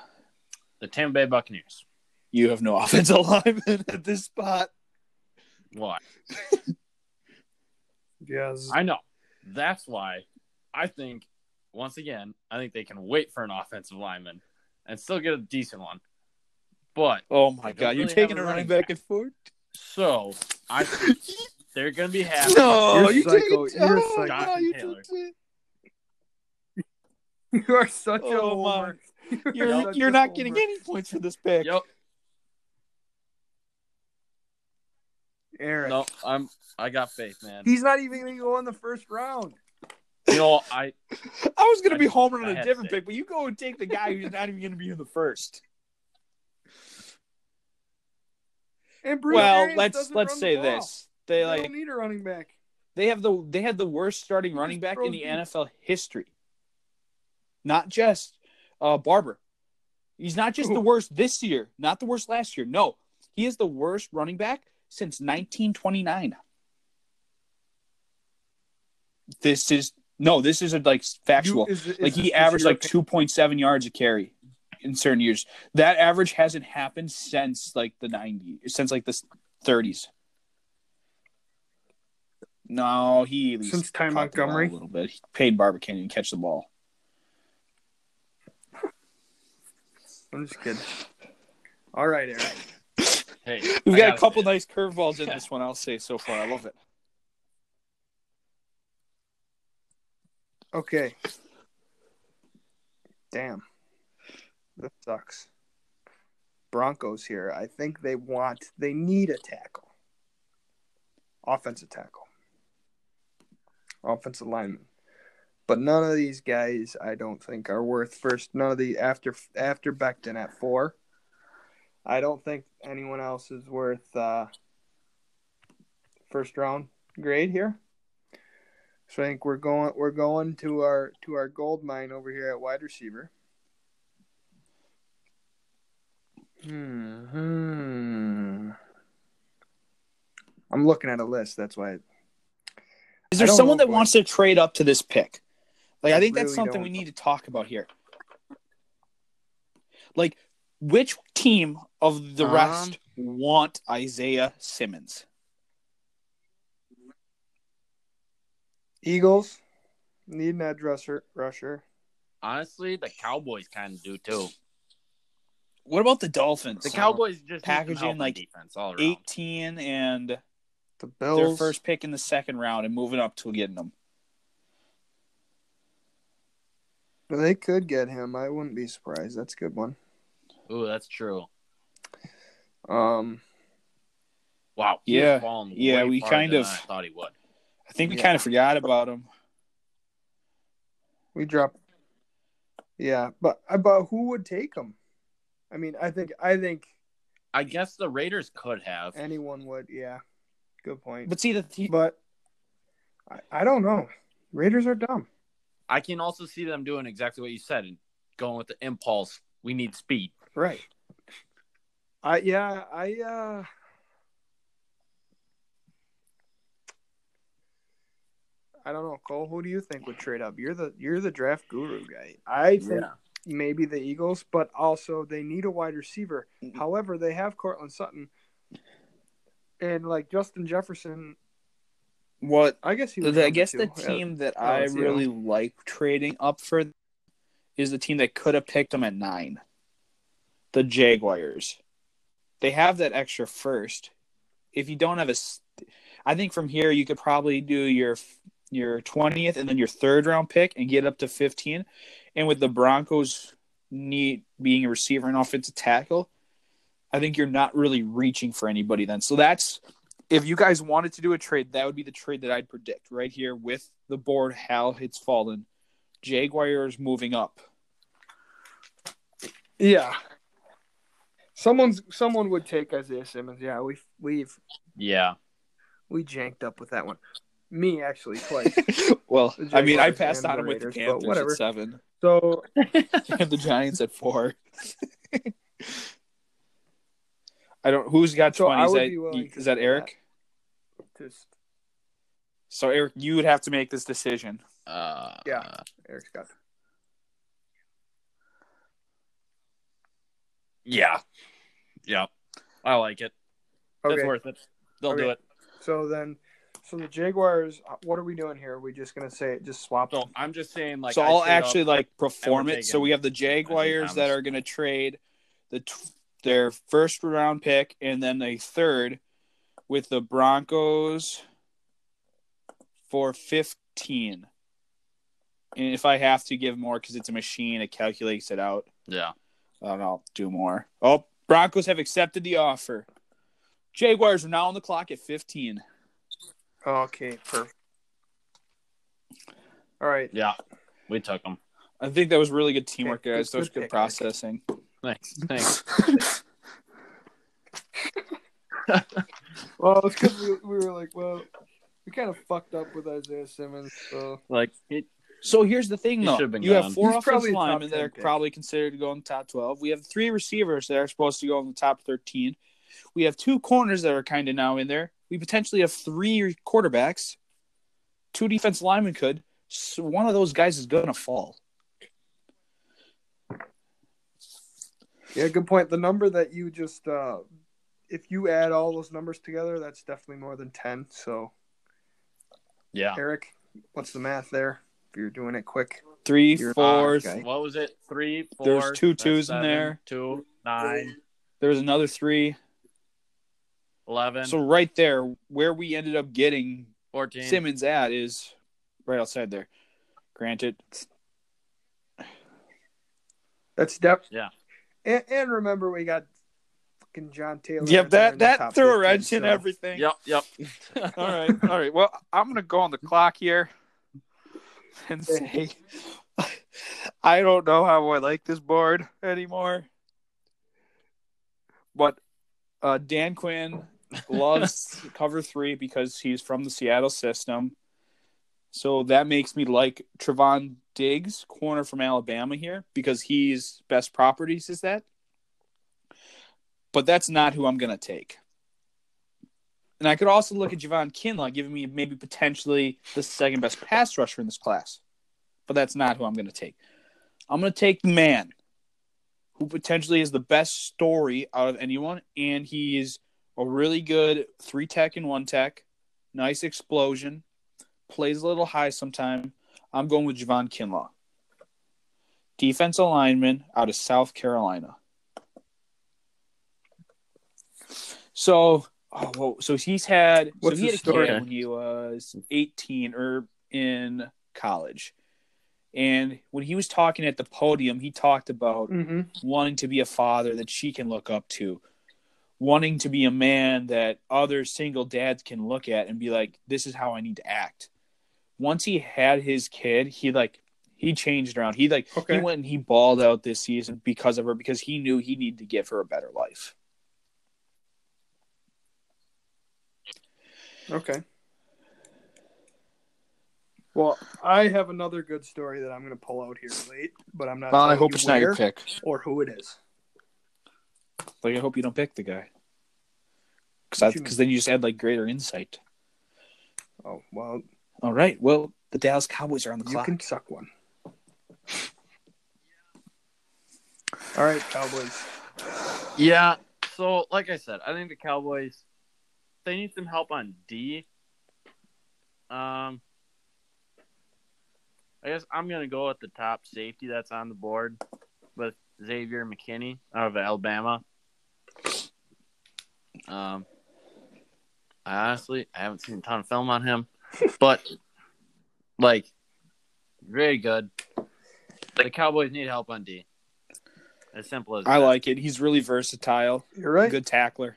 The Tampa Bay Buccaneers. You have no offensive lineman at this spot. Why? Yes. I know. That's why I think, once again, I think they can wait for an offensive lineman and still get a decent one. But oh, my God. Really you're taking a running back, back and forth? So, I think... They're going to be happy. No, you're psycho. You're a psycho. You are such oh, a homer. You're, you're, such you're not homer. Getting any points for this pick. Yep. Eric. No, I'm, I got faith, man. He's not even going to go in the first round. You know, I I was going to be homering on a different pick, but you go and take the guy who's not even going to be in the first. And Bruce well, Arians let's let's say this. They, they like don't need a running back. They have the they had the worst starting running back in the N F L history. Not just uh, Barber. He's not just Ooh. the worst this year, not the worst last year. No, he is the worst running back since nineteen twenty-nine. This is no, this is like factual. You, is, is, like he is, averaged is like okay. two point seven yards a carry in certain years. That average hasn't happened since like the nineties, since like the thirties. No, he at least since Ty Montgomery a little bit. He paid Barber can't even catch the ball. I'm just kidding. All right, Eric. Hey, we've I got, got a couple nice curveballs in this one. I'll say so far, I love it. Okay. Damn, that sucks. Broncos here. I think they want, they need a tackle, offensive tackle, offensive lineman. But none of these guys, I don't think, are worth first. None of the after after Becton at four, I don't think anyone else is worth uh, first round grade here. So I think we're going we're going to our to our gold mine over here at wide receiver. Hmm. I'm looking at a list. That's why. I, is there someone that wants to trade up to this pick? Like, I, I think really that's something we need to talk about here. Like, which team of the um, rest want Isaiah Simmons? Eagles need an edge rusher. rusher. Honestly, the Cowboys kind of do, too. What about the Dolphins? The Cowboys just packaging, like, defense all around. eighteen and the Bills. Their first pick in the second round and moving up to getting them. They could get him. I wouldn't be surprised. That's a good one. Ooh, that's true. Um. Wow. Yeah. Yeah. We kind of I thought he would. I think we yeah. kind of forgot about him. We dropped. Yeah, but about who would take him? I mean, I think. I think. I guess the Raiders could have. Anyone would. Yeah. Good point. But see the th- but I, I don't know. Raiders are dumb. I can also see them doing exactly what you said and going with the impulse. We need speed. Right. I yeah, I uh I don't know, Cole, who do you think would trade up? You're the you're the draft guru guy. I think yeah. maybe the Eagles, but also they need a wide receiver. However, they have Cortland Sutton. And like Justin Jefferson, what I guess he was I guess the team yeah. that I really like trading up for is the team that could have picked him at nine, the Jaguars. They have that extra first. If you don't have a, I think from here you could probably do your your twentieth and then your third round pick and get up to fifteen. And with the Broncos need being a receiver and offensive tackle, I think you're not really reaching for anybody then. So that's – if you guys wanted to do a trade, that would be the trade that I'd predict right here with the board, how it's fallen. Jaguars moving up. Yeah. Someone's Someone would take Isaiah Simmons. Yeah, we've, we've – Yeah. We janked up with that one. Me, actually, twice. Well, I mean, I passed on him with the Panthers at seven. So – and the Giants at four. I don't. Who's got so twenty? Is, is that Eric? That. Just... So Eric, you would have to make this decision. Uh, yeah, Eric's got. Yeah, yeah, I like it. Okay. It's worth it. They'll okay. do it. So then, so the Jaguars. What are we doing here? Are we just gonna say it? Just swap them? So I'm just saying like. So I I'll actually like perform it. So we have the Jaguars that are gonna trade the. T- Their first round pick and then a third with the Broncos for fifteen. And if I have to give more because it's a machine, it calculates it out. Yeah. Um, I'll do more. Oh, Broncos have accepted the offer. Jaguars are now on the clock at fifteen. Okay, perfect. All right. Yeah, we took them. I think that was really good teamwork, okay, guys. That was good, good processing. Thanks. Thanks. Well, it's because we, we were like, well, we kind of fucked up with Isaiah Simmons. So, like, it, so here's the thing, though. You gone. have four He's offensive linemen that are pick. probably considered to go in the top twelve. We have three receivers that are supposed to go in the top thirteen. We have two corners that are kind of now in there. We potentially have three quarterbacks. Two defense linemen could. So one of those guys is going to fall. Yeah, good point. The number that you just uh, – if you add all those numbers together, that's definitely more than ten. So, yeah. Eric, what's the math there if you're doing it quick? Three, four. Okay. What was it? Three, four. There's two twos seven, in there. Two, nine. There's another three. eleven. So, right there, where we ended up getting fourteen. Simmons at is right outside there. Granted. That's depth. Yeah. And, and remember, we got fucking John Taylor. Yep, that, that threw a wrench in everything. Yep, yep. All right, all right. Well, I'm going to go on the clock here and say I don't know how I like this board anymore. But uh, Dan Quinn loves cover three because he's from the Seattle system. So that makes me like Trevon Diggs, corner from Alabama here, because he's best properties is that. But that's not who I'm going to take. And I could also look at Javon Kinlaw, giving me maybe potentially the second best pass rusher in this class. But that's not who I'm going to take. I'm going to take the man who potentially is the best story out of anyone, and he is a really good three-tech and one-tech, nice explosion, plays a little high sometime. I'm going with Javon Kinlaw, defensive lineman out of South Carolina. So, oh, so he's had. What's so he had a story? Kid when he was eighteen or in college, and when he was talking at the podium, he talked about mm-hmm. wanting to be a father that she can look up to, wanting to be a man that other single dads can look at and be like, "This is how I need to act." Once he had his kid, he like he changed around. He like okay. he went and he balled out this season because of her, because he knew he needed to give her a better life. Okay. Well, I have another good story that I'm going to pull out here late, but I'm not. Well, I hope it's not your pick or who it is. Like, I hope you don't pick the guy, because then you just add like greater insight. Oh well. All right. Well, the Dallas Cowboys are on the clock. You can suck one. All right, Cowboys. Yeah. So, like I said, I think the Cowboys, they need some help on D. Um, I guess I'm going to go with the top safety that's on the board with Xavier McKinney out of Alabama. Um, I honestly, I haven't seen a ton of film on him. But, like, very good. The Cowboys need help on D. As simple as that. I like it. He's really versatile. You're right. Good tackler.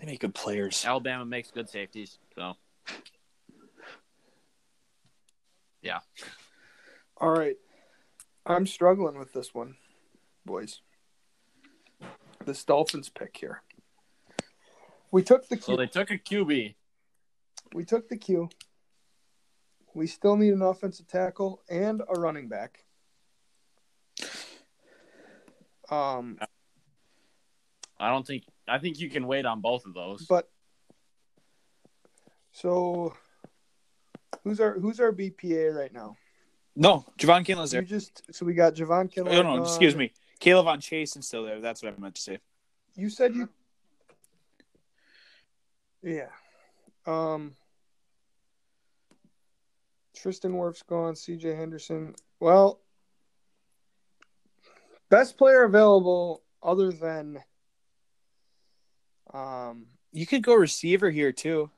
They make good players. Alabama makes good safeties, so. Yeah. All right. I'm struggling with this one, boys. This Dolphins pick here. We took the Q. So they took a Q B. We took the Q. We still need an offensive tackle and a running back. Um, I don't think – I think you can wait on both of those. But – so who's our who's our B P A right now? No, Javon Kinlaw's there. You just, so we got Javon Kinlaw. Oh, no, no, excuse me. Caleb on Chase is still there. That's what I meant to say. You said you – Yeah. Um, Tristan Wirf's gone. C J Henderson. Well, best player available other than um, – you could go receiver here too.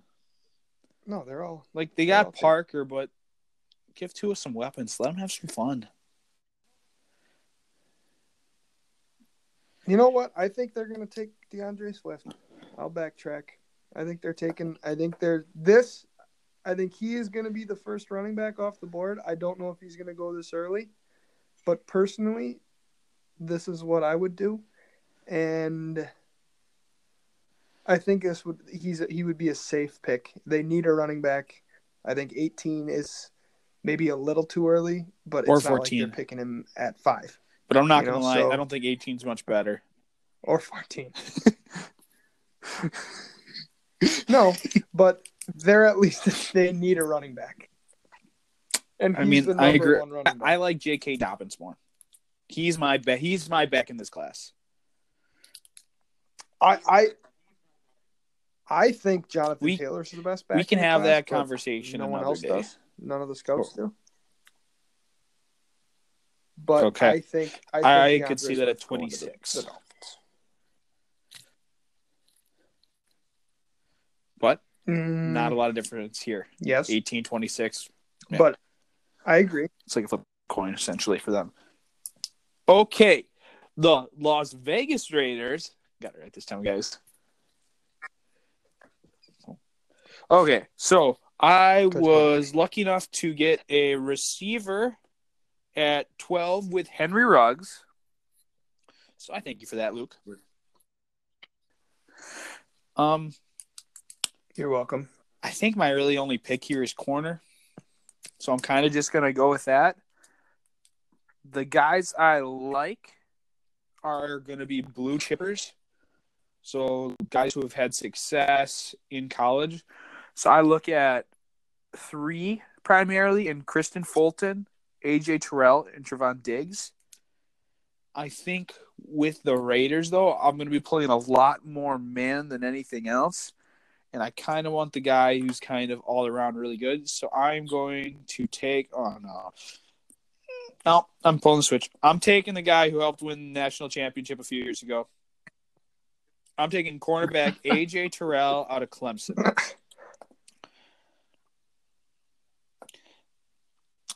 No, they're all – like, they got Parker, there. But give Tua some weapons. Let them have some fun. You know what? I think they're going to take DeAndre Swift. I'll backtrack. I think they're taking – I think they're – this – I think he is going to be the first running back off the board. I don't know if he's going to go this early, but personally, this is what I would do. and I think this would he's he would be a safe pick. They need a running back. I think eighteen is maybe a little too early, but or it's not fourteen. Like they're picking him at five. But I'm not going to lie, so, I don't think eighteen is much better. Or fourteen. No, but they're at least they need a running back. And I mean, I agree. I like J K. Dobbins more. He's my be- He's my back in this class. I I, I think Jonathan we, Taylor's the best back. We can in have class, that conversation. No one else day. Does. None of the scouts cool. do. But okay. I think I, think I could see that at twenty-six. The, the but mm. not a lot of difference here. Yes, eighteen twenty-six. Yeah. But I agree. It's like a flip coin, essentially, for them. Okay. The Las Vegas Raiders. Got it right this time, guys. Okay. So I was lucky enough to get a receiver at twelve with Henry Ruggs. So I thank you for that, Luke. Um, You're welcome. I think my really only pick here is corner. So I'm kind of just going to go with that. The guys I like are going to be blue chippers. So guys who have had success in college. So I look at three primarily in Kristen Fulton, A J Terrell, and Trevon Diggs. I think with the Raiders, though, I'm going to be playing a lot more man than anything else. And I kind of want the guy who's kind of all around really good. So I'm going to take – oh, no. No, I'm pulling the switch. I'm taking the guy who helped win the national championship a few years ago. I'm taking cornerback A J Terrell out of Clemson.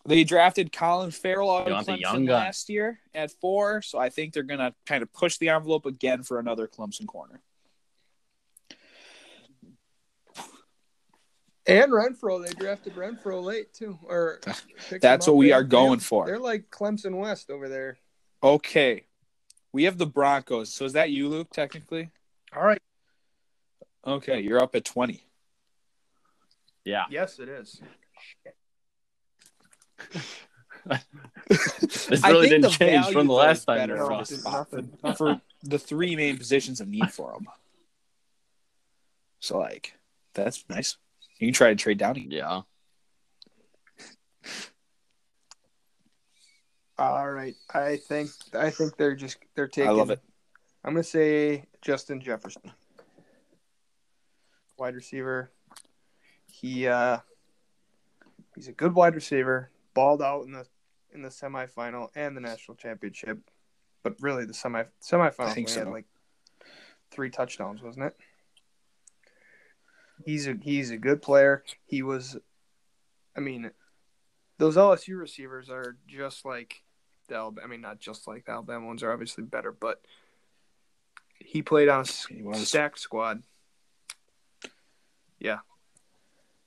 They drafted Colin Farrell out of Clemson last year at four. So I think they're going to kind of push the envelope again for another Clemson corner. And Renfro, they drafted Renfro late too. Or that's what we are going for. They're like Clemson West over there. Okay, we have the Broncos. So is that you, Luke? Technically, all right. Okay, you're up at twenty. Yeah. Yes, it is. This really didn't change from the last time. For, for the three main positions of need for them. So, like, that's nice. You can try to trade down. Yeah. All right. I think I think they're just they're taking. I love it. I'm gonna say Justin Jefferson, wide receiver. He uh, he's a good wide receiver. Balled out in the in the semifinal and the national championship, but really the semi semifinal. I think so. He had like three touchdowns, wasn't it? He's a he's a good player. He was, I mean, those L S U receivers are just like the Alabama. I mean, not just like the Alabama ones are obviously better, but he played on a stacked squad. Yeah,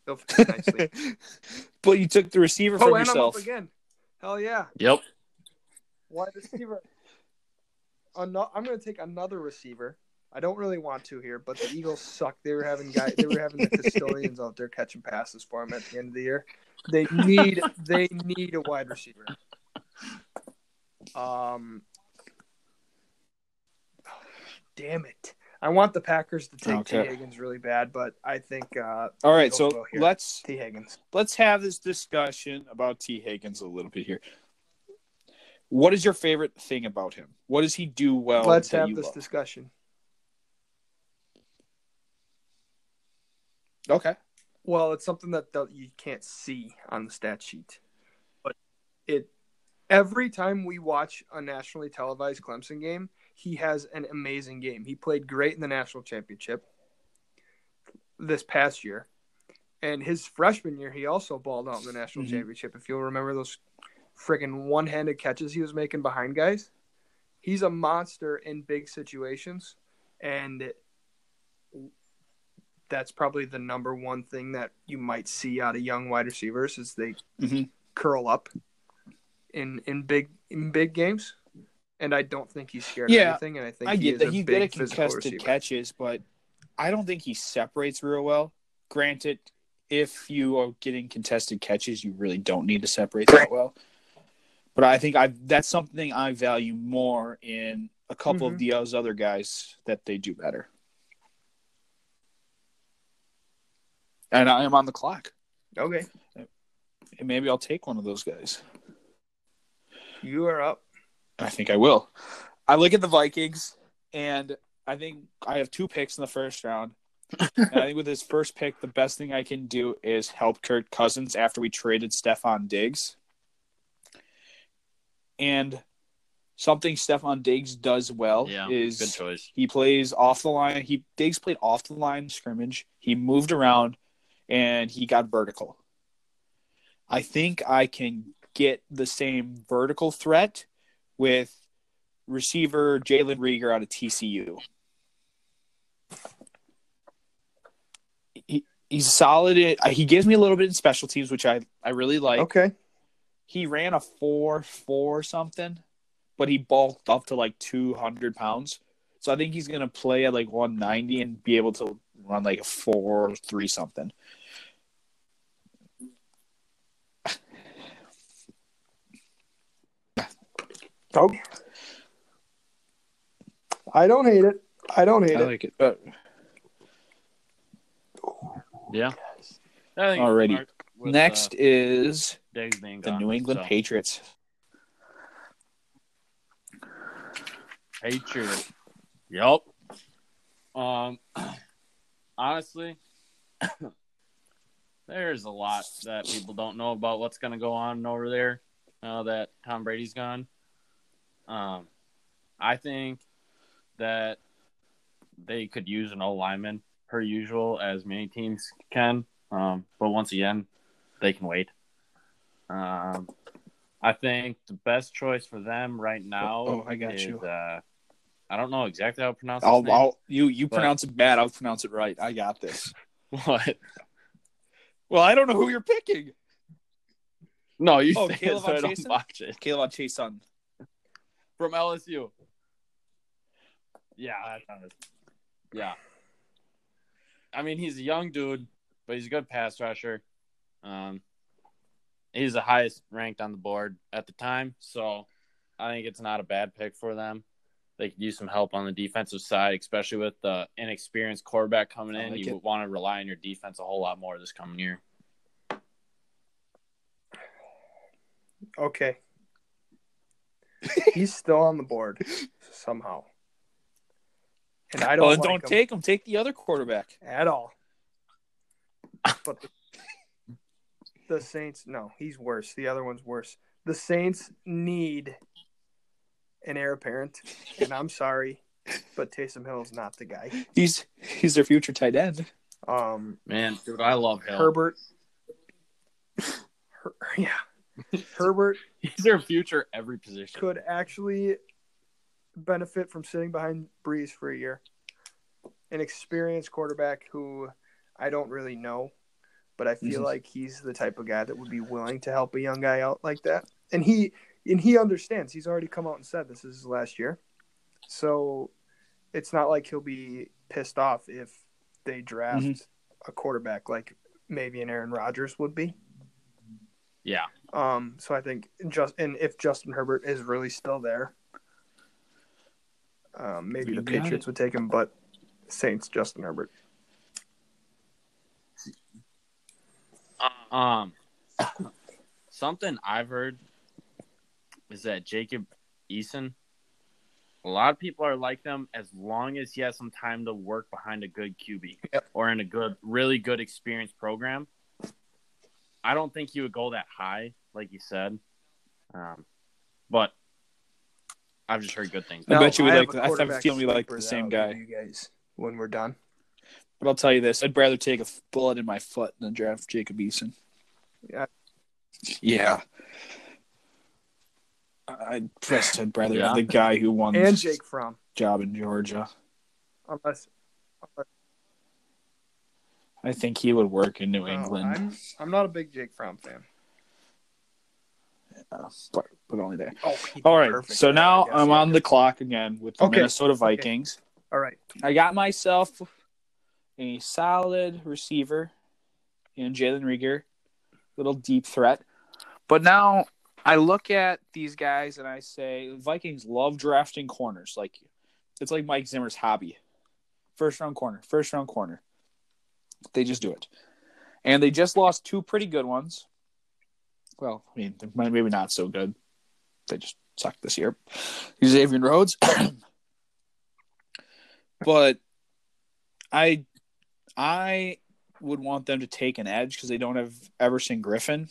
they'll fit nicely. But you took the receiver from oh, and yourself. I'm up again. Hell yeah. Yep. Wide receiver. Another, I'm going to take another receiver. I don't really want to here, but the Eagles suck. They were having guys, they were having the custodians out there catching passes for them at the end of the year. They need they need a wide receiver. Um, oh, damn it! I want the Packers to take okay. T. Higgins really bad, but I think uh, all right. So let's T. Higgins. Let's have this discussion about T. Higgins a little bit here. What is your favorite thing about him? What does he do well? Let's have this love? discussion. Okay. Well, it's something that the, you can't see on the stat sheet. But it every time we watch a nationally televised Clemson game, he has an amazing game. He played great in the national championship this past year. And his freshman year, he also balled out in the national mm-hmm. championship. If you'll remember those friggin' one-handed catches he was making behind guys, he's a monster in big situations. And that's probably the number one thing that you might see out of young wide receivers is they mm-hmm. curl up in in big in big games. and I don't think he's scared yeah, of anything. And I think I get he that he's good at contested catches, but I don't think he separates real well. Granted, if you are getting contested catches, you really don't need to separate that well. But I think I that's something I value more in a couple mm-hmm. of those other guys that they do better. And I am on the clock. Okay. And maybe I'll take one of those guys. You are up. I think I will. I look at the Vikings, and I think I have two picks in the first round. And I think with this first pick, the best thing I can do is help Kirk Cousins after we traded Stephon Diggs. And something Stephon Diggs does well yeah, is he plays off the line. He Diggs played off the line scrimmage. He moved around, and he got vertical. I think I can get the same vertical threat with receiver Jalen Reagor out of T C U. He, he's solid. At, he gives me a little bit in special teams, which I, I really like. Okay. He ran a four four something, but he bulked up to like two hundred pounds. So I think he's going to play at like one ninety and be able to run like a four three something. Oh. I don't hate it. I don't hate it. I like it. it. Yeah. I think already. With, Next uh, is the gone, New England so. Patriots. Patriots. Yep. Um. Honestly, there's a lot that people don't know about what's going to go on over there now that Tom Brady's gone. Um, I think that they could use an O-lineman per usual, as many teams can. Um, but once again, they can wait. Um, I think the best choice for them right now. Oh, I got is, you. Uh, I don't know exactly how to pronounce it. I'll, I'll you you but... pronounce it bad. I'll pronounce it right. I got this. What? Well, I don't know who you're picking. No, you. Oh, Caleb so on Chase. Watch it. Caleb Chason. From L S U. Yeah, I found it. Yeah. I mean, he's a young dude, but he's a good pass rusher. Um, he's the highest ranked on the board at the time, so I think it's not a bad pick for them. They could use some help on the defensive side, especially with the inexperienced quarterback coming in. Like you would want to rely on your defense a whole lot more this coming year. Okay. He's still on the board somehow, and I don't. Well, like don't him take him. Take the other quarterback at all. But the, the Saints, no, he's worse. The other one's worse. The Saints need an heir apparent, and I'm sorry, but Taysom Hill's not the guy. He's he's their future tight end. Um, man, dude, I love Hill. Herbert. Her, yeah. Herbert he's their future every position. Could actually benefit from sitting behind Brees for a year. An experienced quarterback who I don't really know, but I feel mm-hmm. like he's the type of guy that would be willing to help a young guy out like that. And he and he understands. He's already come out and said this is his last year. So it's not like he'll be pissed off if they draft mm-hmm. a quarterback like maybe an Aaron Rodgers would be. Yeah. Um, so I think just and if Justin Herbert is really still there, um, maybe you the Patriots it. would take him, but Saints Justin Herbert. Um, something I've heard is that Jacob Eason. A lot of people are like them as long as he has some time to work behind a good Q B yep. or in a good, really good experienced program. I don't think he would go that high, like you said. Um, but I've just heard good things. I no, bet you we like. I have a feeling we like the same guy. You guys, when we're done. But I'll tell you this: I'd rather take a bullet in my foot than draft Jacob Eason. Yeah. Yeah. I'd just I'd rather yeah. the guy who won and Jake Fromm job in Georgia. Unless. unless I think he would work in New England. Oh, I'm, I'm not a big Jake Fromm fan. uh, put only there. Oh, all right. Perfect. So now guess, I'm yeah. on the clock again with the okay. Minnesota Vikings. Okay. All right. I got myself a solid receiver in Jalen Reagor, little deep threat. But now I look at these guys and I say, Vikings love drafting corners. Like it's like Mike Zimmer's hobby. First round corner, first round corner. They just do it. And they just lost two pretty good ones. Well, I mean, maybe not so good. They just sucked this year. Xavier Rhodes. But I I would want them to take an edge because they don't have Everson Griffin.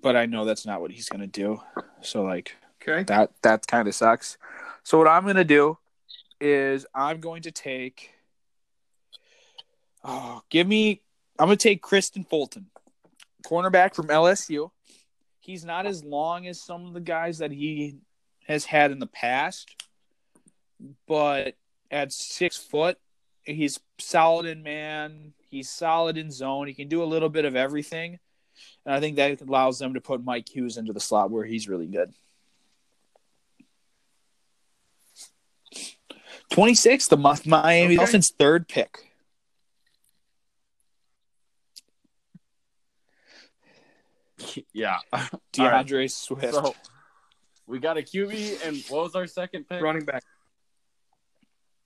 But I know that's not what he's going to do. So, like, okay. that, that kind of sucks. So what I'm going to do is I'm going to take – oh, give me – I'm going to take Kristen Fulton. Cornerback from L S U. He's not as long as some of the guys that he has had in the past, but at six foot, he's solid in man. He's solid in zone. He can do a little bit of everything, and I think that allows them to put Mike Hughes into the slot where he's really good. twenty-six, the Miami okay. Dolphins' third pick. Yeah, DeAndre right. Swift. So we got a Q B, and what was our second pick? Running back.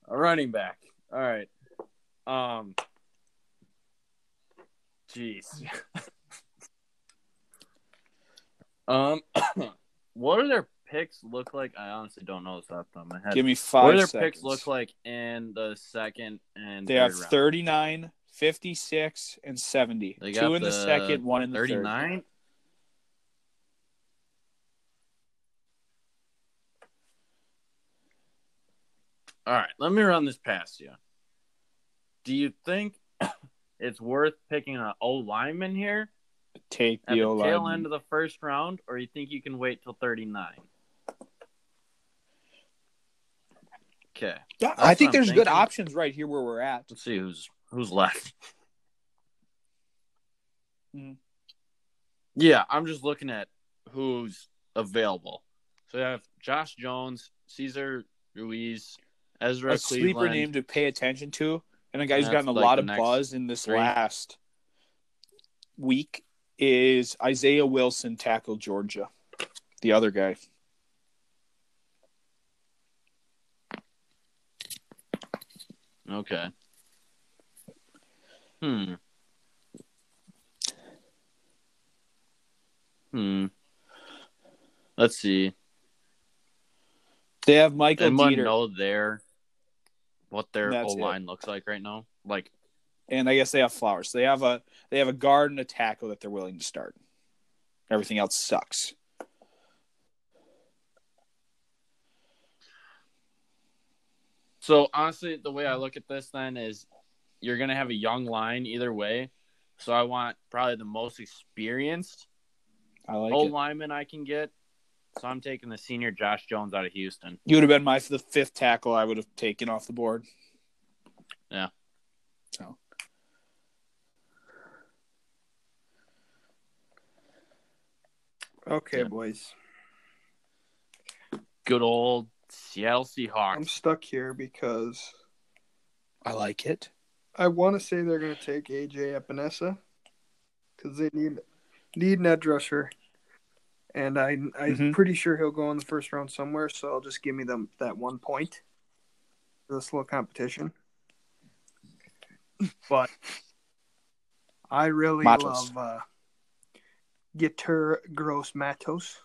A running back. All right. Um. Jeez. um. What do their picks look like? I honestly don't know. It's off the top of my head. Give me five. What do their seconds. picks look like in the second and? They have round? thirty-nine, fifty-six, and seventy. They got two in the, the second, one in the thirty-nine? Third. Thirty-nine. All right, let me run this past you. Do you think it's worth picking an O lineman here? Take the O lineman at the tail end of the first round, or you think you can wait till thirty-nine? Okay. Yeah, I think there's thinking. good options right here where we're at. Let's see who's who's left. Mm-hmm. Yeah, I'm just looking at who's available. So you have Josh Jones, Cesar Ruiz. Ezra a Cleveland. Sleeper name to pay attention to, and a guy who's gotten a like lot of buzz in this three. last week is Isaiah Wilson, tackle Georgia, the other guy. Okay. Hmm. Hmm. Let's see. They have Michael Dieter. Anyone know there? What their O line looks like right now, like, and I guess they have Flowers. So they have a they have a guard and a tackle that they're willing to start. Everything else sucks. So honestly, the way I look at this then is, you're gonna have a young line either way. So I want probably the most experienced I like O lineman I can get. So I'm taking the senior Josh Jones out of Houston. You would have been my the fifth tackle I would have taken off the board. Yeah. So. Okay, yeah. boys. Good old Seattle Seahawks. I'm stuck here because I like it. I want to say they're going to take A J Epinesa because they need need an edge rusher. And I, I'm mm-hmm. pretty sure he'll go in the first round somewhere, so I'll just give me them that one point for this little competition. But I really Matos. love uh, Yetur Gross-Matos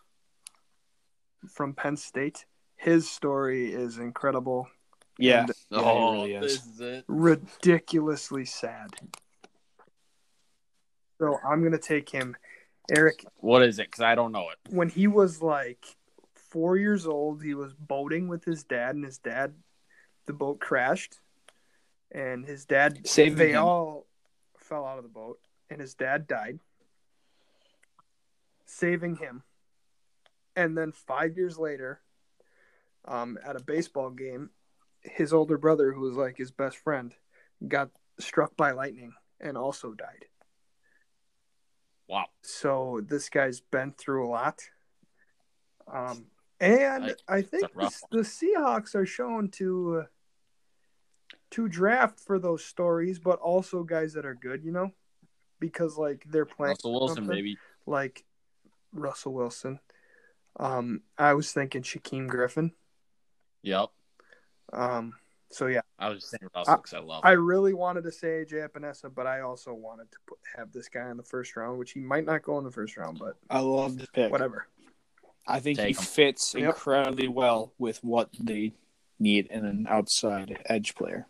from Penn State. His story is incredible. Yeah, and, oh, yeah, it really is. This is it. Ridiculously sad. So I'm going to take him. Eric, what is it? Because I don't know it. When he was like four years old, he was boating with his dad, and his dad, the boat crashed, and his dad, Saving they him. all fell out of the boat, and his dad died, saving him. And then five years later, um, at a baseball game, his older brother, who was like his best friend, got struck by lightning and also died. Wow. So this guy's been through a lot. Um, and I, I think the, the Seahawks are shown to uh, to draft for those stories, but also guys that are good, you know, because like they're playing Russell Wilson, maybe like Russell Wilson. Um, I was thinking Shaquem Griffin. Yep. Um. So yeah, I was saying Russell because I, I love him. I really wanted to say A J Epinesa, but I also wanted to put, have this guy in the first round, which he might not go in the first round. But I love this pick. Whatever. I think Take he him. fits yep. incredibly well with what they need in an outside edge player.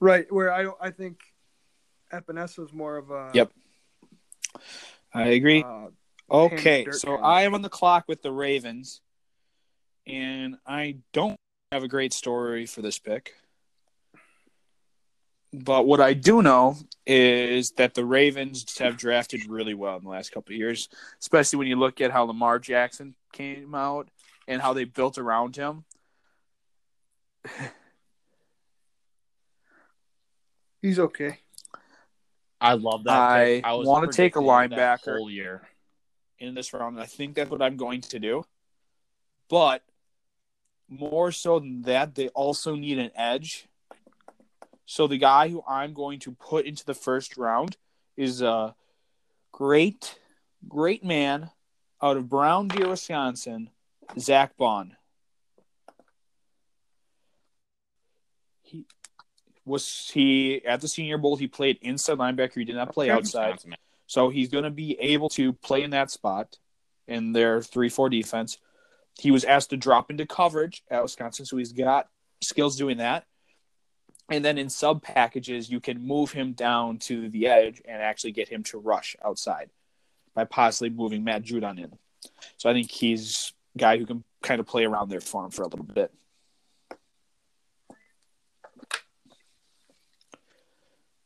Right, where I I think Epinesa is more of a. Yep. I agree. Uh, okay, so I am on the clock with the Ravens, and I don't have a great story for this pick. But what I do know is that the Ravens have drafted really well in the last couple of years, especially when you look at how Lamar Jackson came out and how they built around him. He's okay. I love that. I, I want to take a linebacker whole year in this round. I think that's what I'm going to do. But more so than that, they also need an edge. So the guy who I'm going to put into the first round is a great, great man out of Brown Deer, Wisconsin, Zach Bond. He was he at the Senior Bowl. He played inside linebacker. He did not play outside. So he's going to be able to play in that spot in their three four defense. He was asked to drop into coverage at Wisconsin, so he's got skills doing that. And then in sub packages, you can move him down to the edge and actually get him to rush outside by possibly moving Matt Judon in. So I think he's a guy who can kind of play around their farm for a little bit.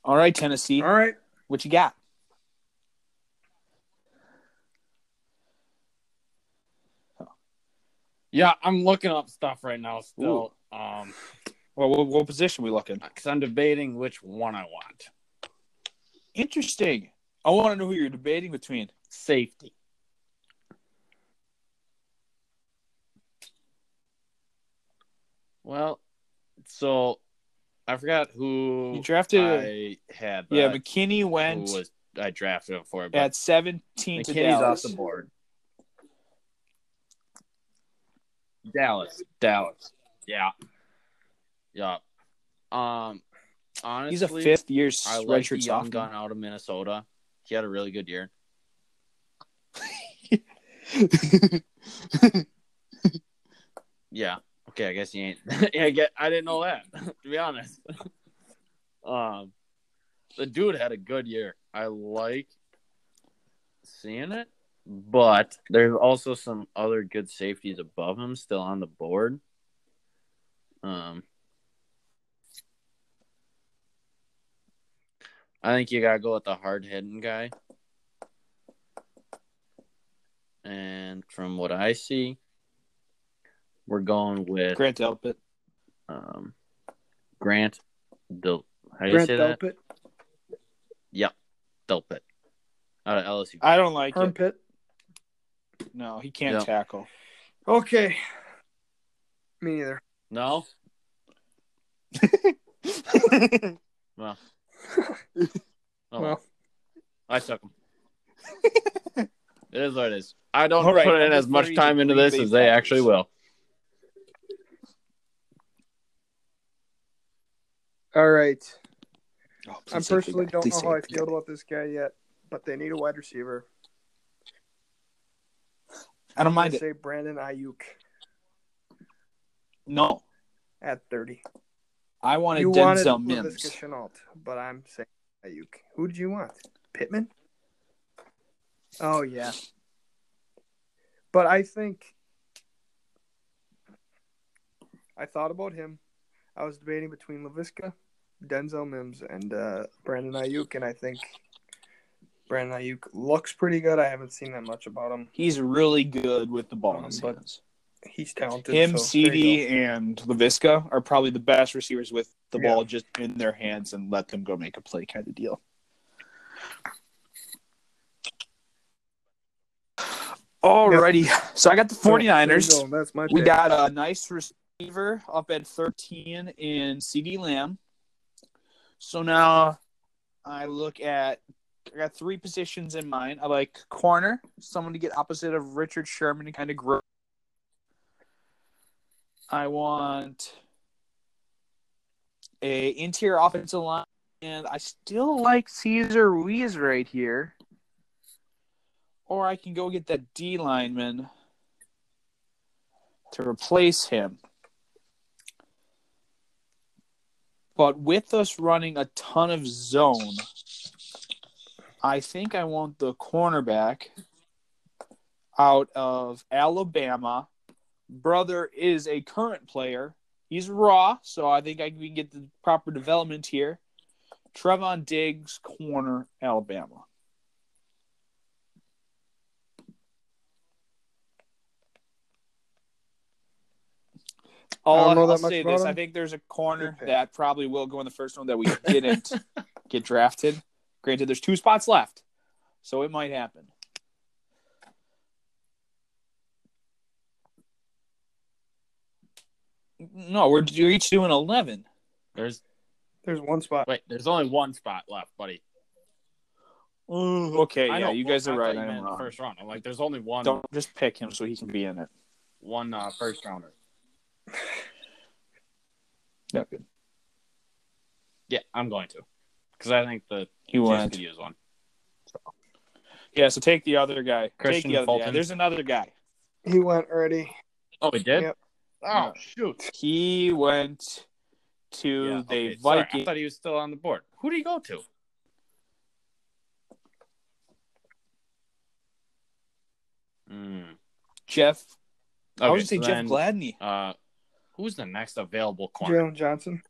All right, Tennessee. All right. What you got? Yeah, I'm looking up stuff right now still. Ooh. Um Well, what position are we looking? Because I'm debating which one I want. Interesting. I want to know who you're debating between. Safety. Well, so I forgot who you drafted. I had. Yeah, McKinney went. Who was, I drafted him for. But at seventeen to Dallas. McKinney's off the board. Dallas. Dallas. Yeah. Yeah, um, honestly, he's a fifth-year redshirt sophomore gone out of Minnesota. He had a really good year. Yeah. Okay. I guess he ain't. I get. I didn't know that. To be honest, um, the dude had a good year. I like seeing it, but there's also some other good safeties above him still on the board. Um. I think you got to go with the hard-hitting guy. And from what I see, we're going with... Grant Delpit. Um, Grant Del... How do Grant you say Delpit. that? Yep. Delpit. Out of L S U. I don't like Herm it. Pitt. No, he can't yep. tackle. Okay. Me neither. No? Well... oh, well, I suck them. It is what it is. I don't right, put in as much time into this as they Panthers. Actually will. All right. Oh, I personally don't know how I feel about this guy yet, but they need a wide receiver. I don't mind I it. Say Brandon Ayuk. No. At thirty. I wanted you Denzel wanted Mims. Chenault, but I'm saying Ayuk. Who did you want? Pittman? Oh, yeah. But I think I thought about him. I was debating between Laviska, Denzel Mims, and uh, Brandon Ayuk, and I think Brandon Ayuk looks pretty good. I haven't seen that much about him. He's really good with the ball in his hands. he's talented. Him, so C D, and LaVisca are probably the best receivers with the yeah. ball just in their hands and let them go make a play kind of deal. Alrighty. Yep. So I got the 49ers. So, go. That's my we got a nice receiver up at thirteen in C D Lamb. So now I look at I got three positions in mind. I like corner, someone to get opposite of Richard Sherman and kind of grow. I want a interior offensive line, and I still like Cesar Ruiz right here. Or I can go get that D lineman to replace him. But with us running a ton of zone, I think I want the cornerback out of Alabama. Brother is a current player. He's raw, so I think I can get the proper development here. Trevon Diggs, corner, Alabama. All I I'll say this. I think there's a corner that probably will go in the first round that we didn't get drafted. Granted, there's two spots left, so it might happen. No, we're you're each doing eleven. There's there's one spot. Wait, there's only one spot left, buddy. Ooh, okay, I yeah, know, you guys are right. I'm wrong. First round. I'm like, there's only one. Don't just pick him so he can be in it. One uh, first rounder. Not good. Yeah, I'm going to. Because I think the you want to use one. So. Yeah, so take the other guy. Christian take the other Fulton. Guy. There's another guy. He went already. Oh, he did? Yep. Oh, no. Shoot. He went to yeah, the okay. Vikings. Sorry, I thought he was still on the board. Who did he go to? Mm. Jeff. Okay, I was going to say Jeff Gladney. Uh, who's the next available corner? Jalen Johnson.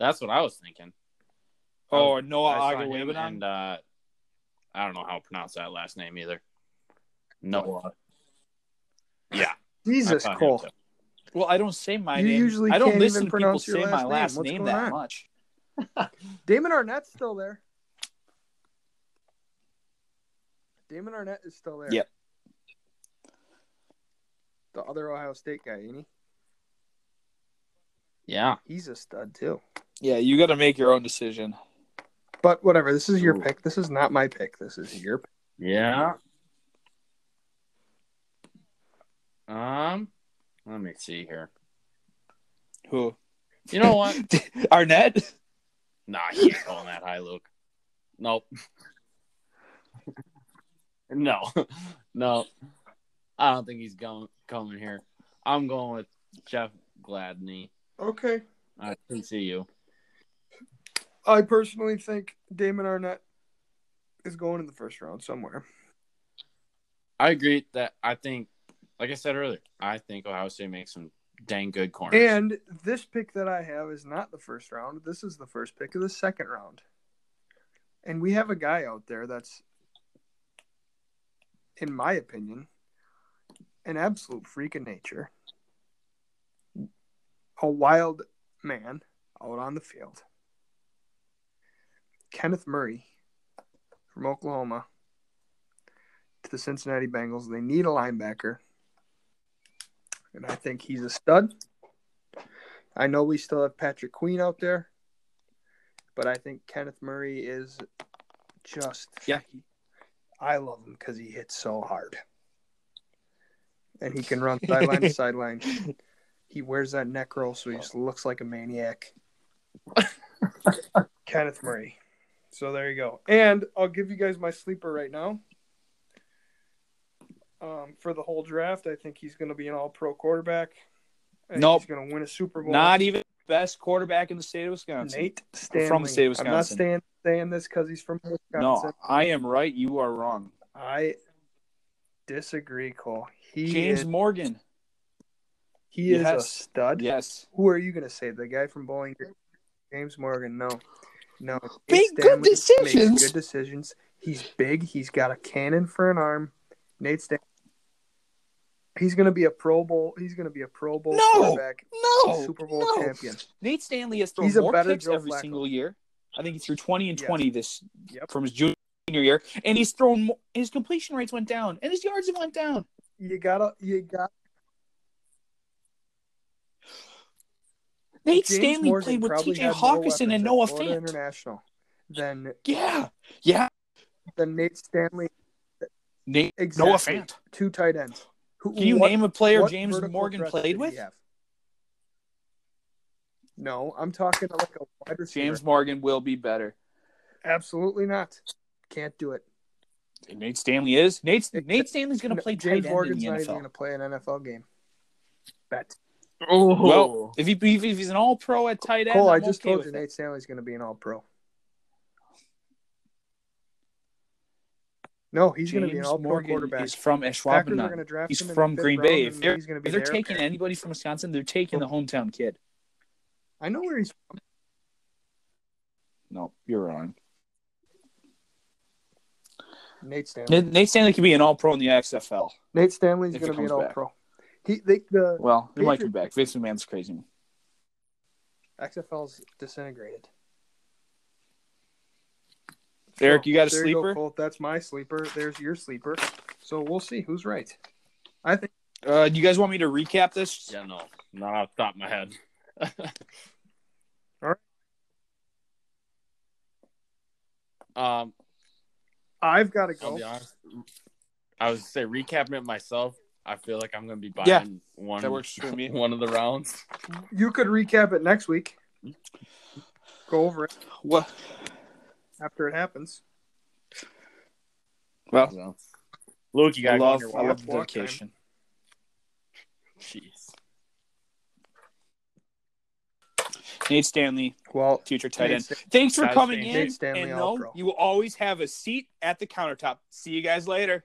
That's what I was thinking. Oh, um, Noah Agholabadon. And uh, I don't know how to pronounce that last name either. Noah. Yeah. Jesus, Cole. Well, I don't say my you name. Usually I don't listen to people say last my last name, name that on? Much. Damon Arnett's still there. Damon Arnett is still there. Yep. The other Ohio State guy, ain't he? Yeah. He's a stud, too. Yeah, you got to make your own decision. But whatever, this is your Ooh. pick. This is not my pick. This is your pick. Yeah. Um, let me see here. Who? You know what? Arnett? Nah, he ain't going that high, Luke. Nope. No. No. I don't think he's going coming here. I'm going with Jeff Gladney. Okay. I can see you. I personally think Damon Arnett is going in the first round somewhere. I agree that I think, like I said earlier, I think Ohio State makes some dang good corners. And this pick that I have is not the first round. This is the first pick of the second round. And we have a guy out there that's, in my opinion, an absolute freak of nature. A wild man out on the field. Kenneth Murray from Oklahoma to the Cincinnati Bengals. They need a linebacker. And I think he's a stud. I know we still have Patrick Queen out there. But I think Kenneth Murray is just... Yeah. I love him because he hits so hard. And he can run sideline to sideline. He wears that neck roll, so he just looks like a maniac. Kenneth Murray. So there you go. And I'll give you guys my sleeper right now. Um, for the whole draft, I think he's going to be an all-pro quarterback. Nope. He's going to win a Super Bowl. Not even best quarterback in the state of Wisconsin. Nate Stanley. I'm from the state of Wisconsin. I'm not saying, saying this because he's from Wisconsin. No, I am right. You are wrong. I disagree, Cole. He James is... Morgan. He yes. is a stud. Yes. Who are you going to say? The guy from Bowling Green? James Morgan? No. No. Make good decisions. Makes good decisions. He's big. He's got a cannon for an arm. Nate Stanley He's going to be a Pro Bowl. He's going to be a Pro Bowl no, quarterback. No, Super Bowl no. champion. Nate Stanley has thrown he's more picks Joe every Flacco. single year. I think he threw twenty and yes. twenty this yep. from his junior year, and he's thrown. More, his completion rates went down, and his yards went down. You gotta, you got. Nate James Stanley Morgan played with T J Hawkinson and Noah Fant. International. Then yeah, yeah. Then Nate Stanley. Nate exactly, Noah Fant. Two tight ends. Who, Can you what, name a player James Morgan played with? No, I'm talking like a wide receiver. James Morgan will be better. Absolutely not. Can't do it. And Nate Stanley is. Nate, it, Nate Stanley's going to play tight end in the N F L. James Morgan's not even going to play an N F L game. Bet. Oh. Well, if, he, if he's an all-pro at tight end, Cole, I'm I just okay told with you it. Nate Stanley's going to be an all-pro. No, he's going to be an all-pro Morgan quarterback. He's from Ashwaubenon. He's from Green Bay. If they're, if they're taking anybody from Wisconsin, they're taking the hometown kid. I know where he's from. No, you're wrong. Nate Stanley. Nate, Nate Stanley could be an all-pro in the X F L. Nate Stanley's going to be an all-pro. He, they, the well, he might come back. Vince McMahon's crazy. X F L's disintegrated. Eric, you got a there sleeper? You go, Colt. That's my sleeper. There's your sleeper. So we'll see who's right. I think. Uh, do you guys want me to recap this? Yeah, no. Not off the top of my head. All right. Um, I've got to go. I was say recapping it myself. I feel like I'm going to be buying yeah, one. That works for me. One of the rounds. You could recap it next week. Go over it. What? After it happens. Well, so, Luke, you got to go on your vacation. Jeez. Nate Stanley, well, future tight Nate end. St- Thanks for coming Stanley. in. Nate Stanley, and no, you will always have a seat at the countertop. See you guys later.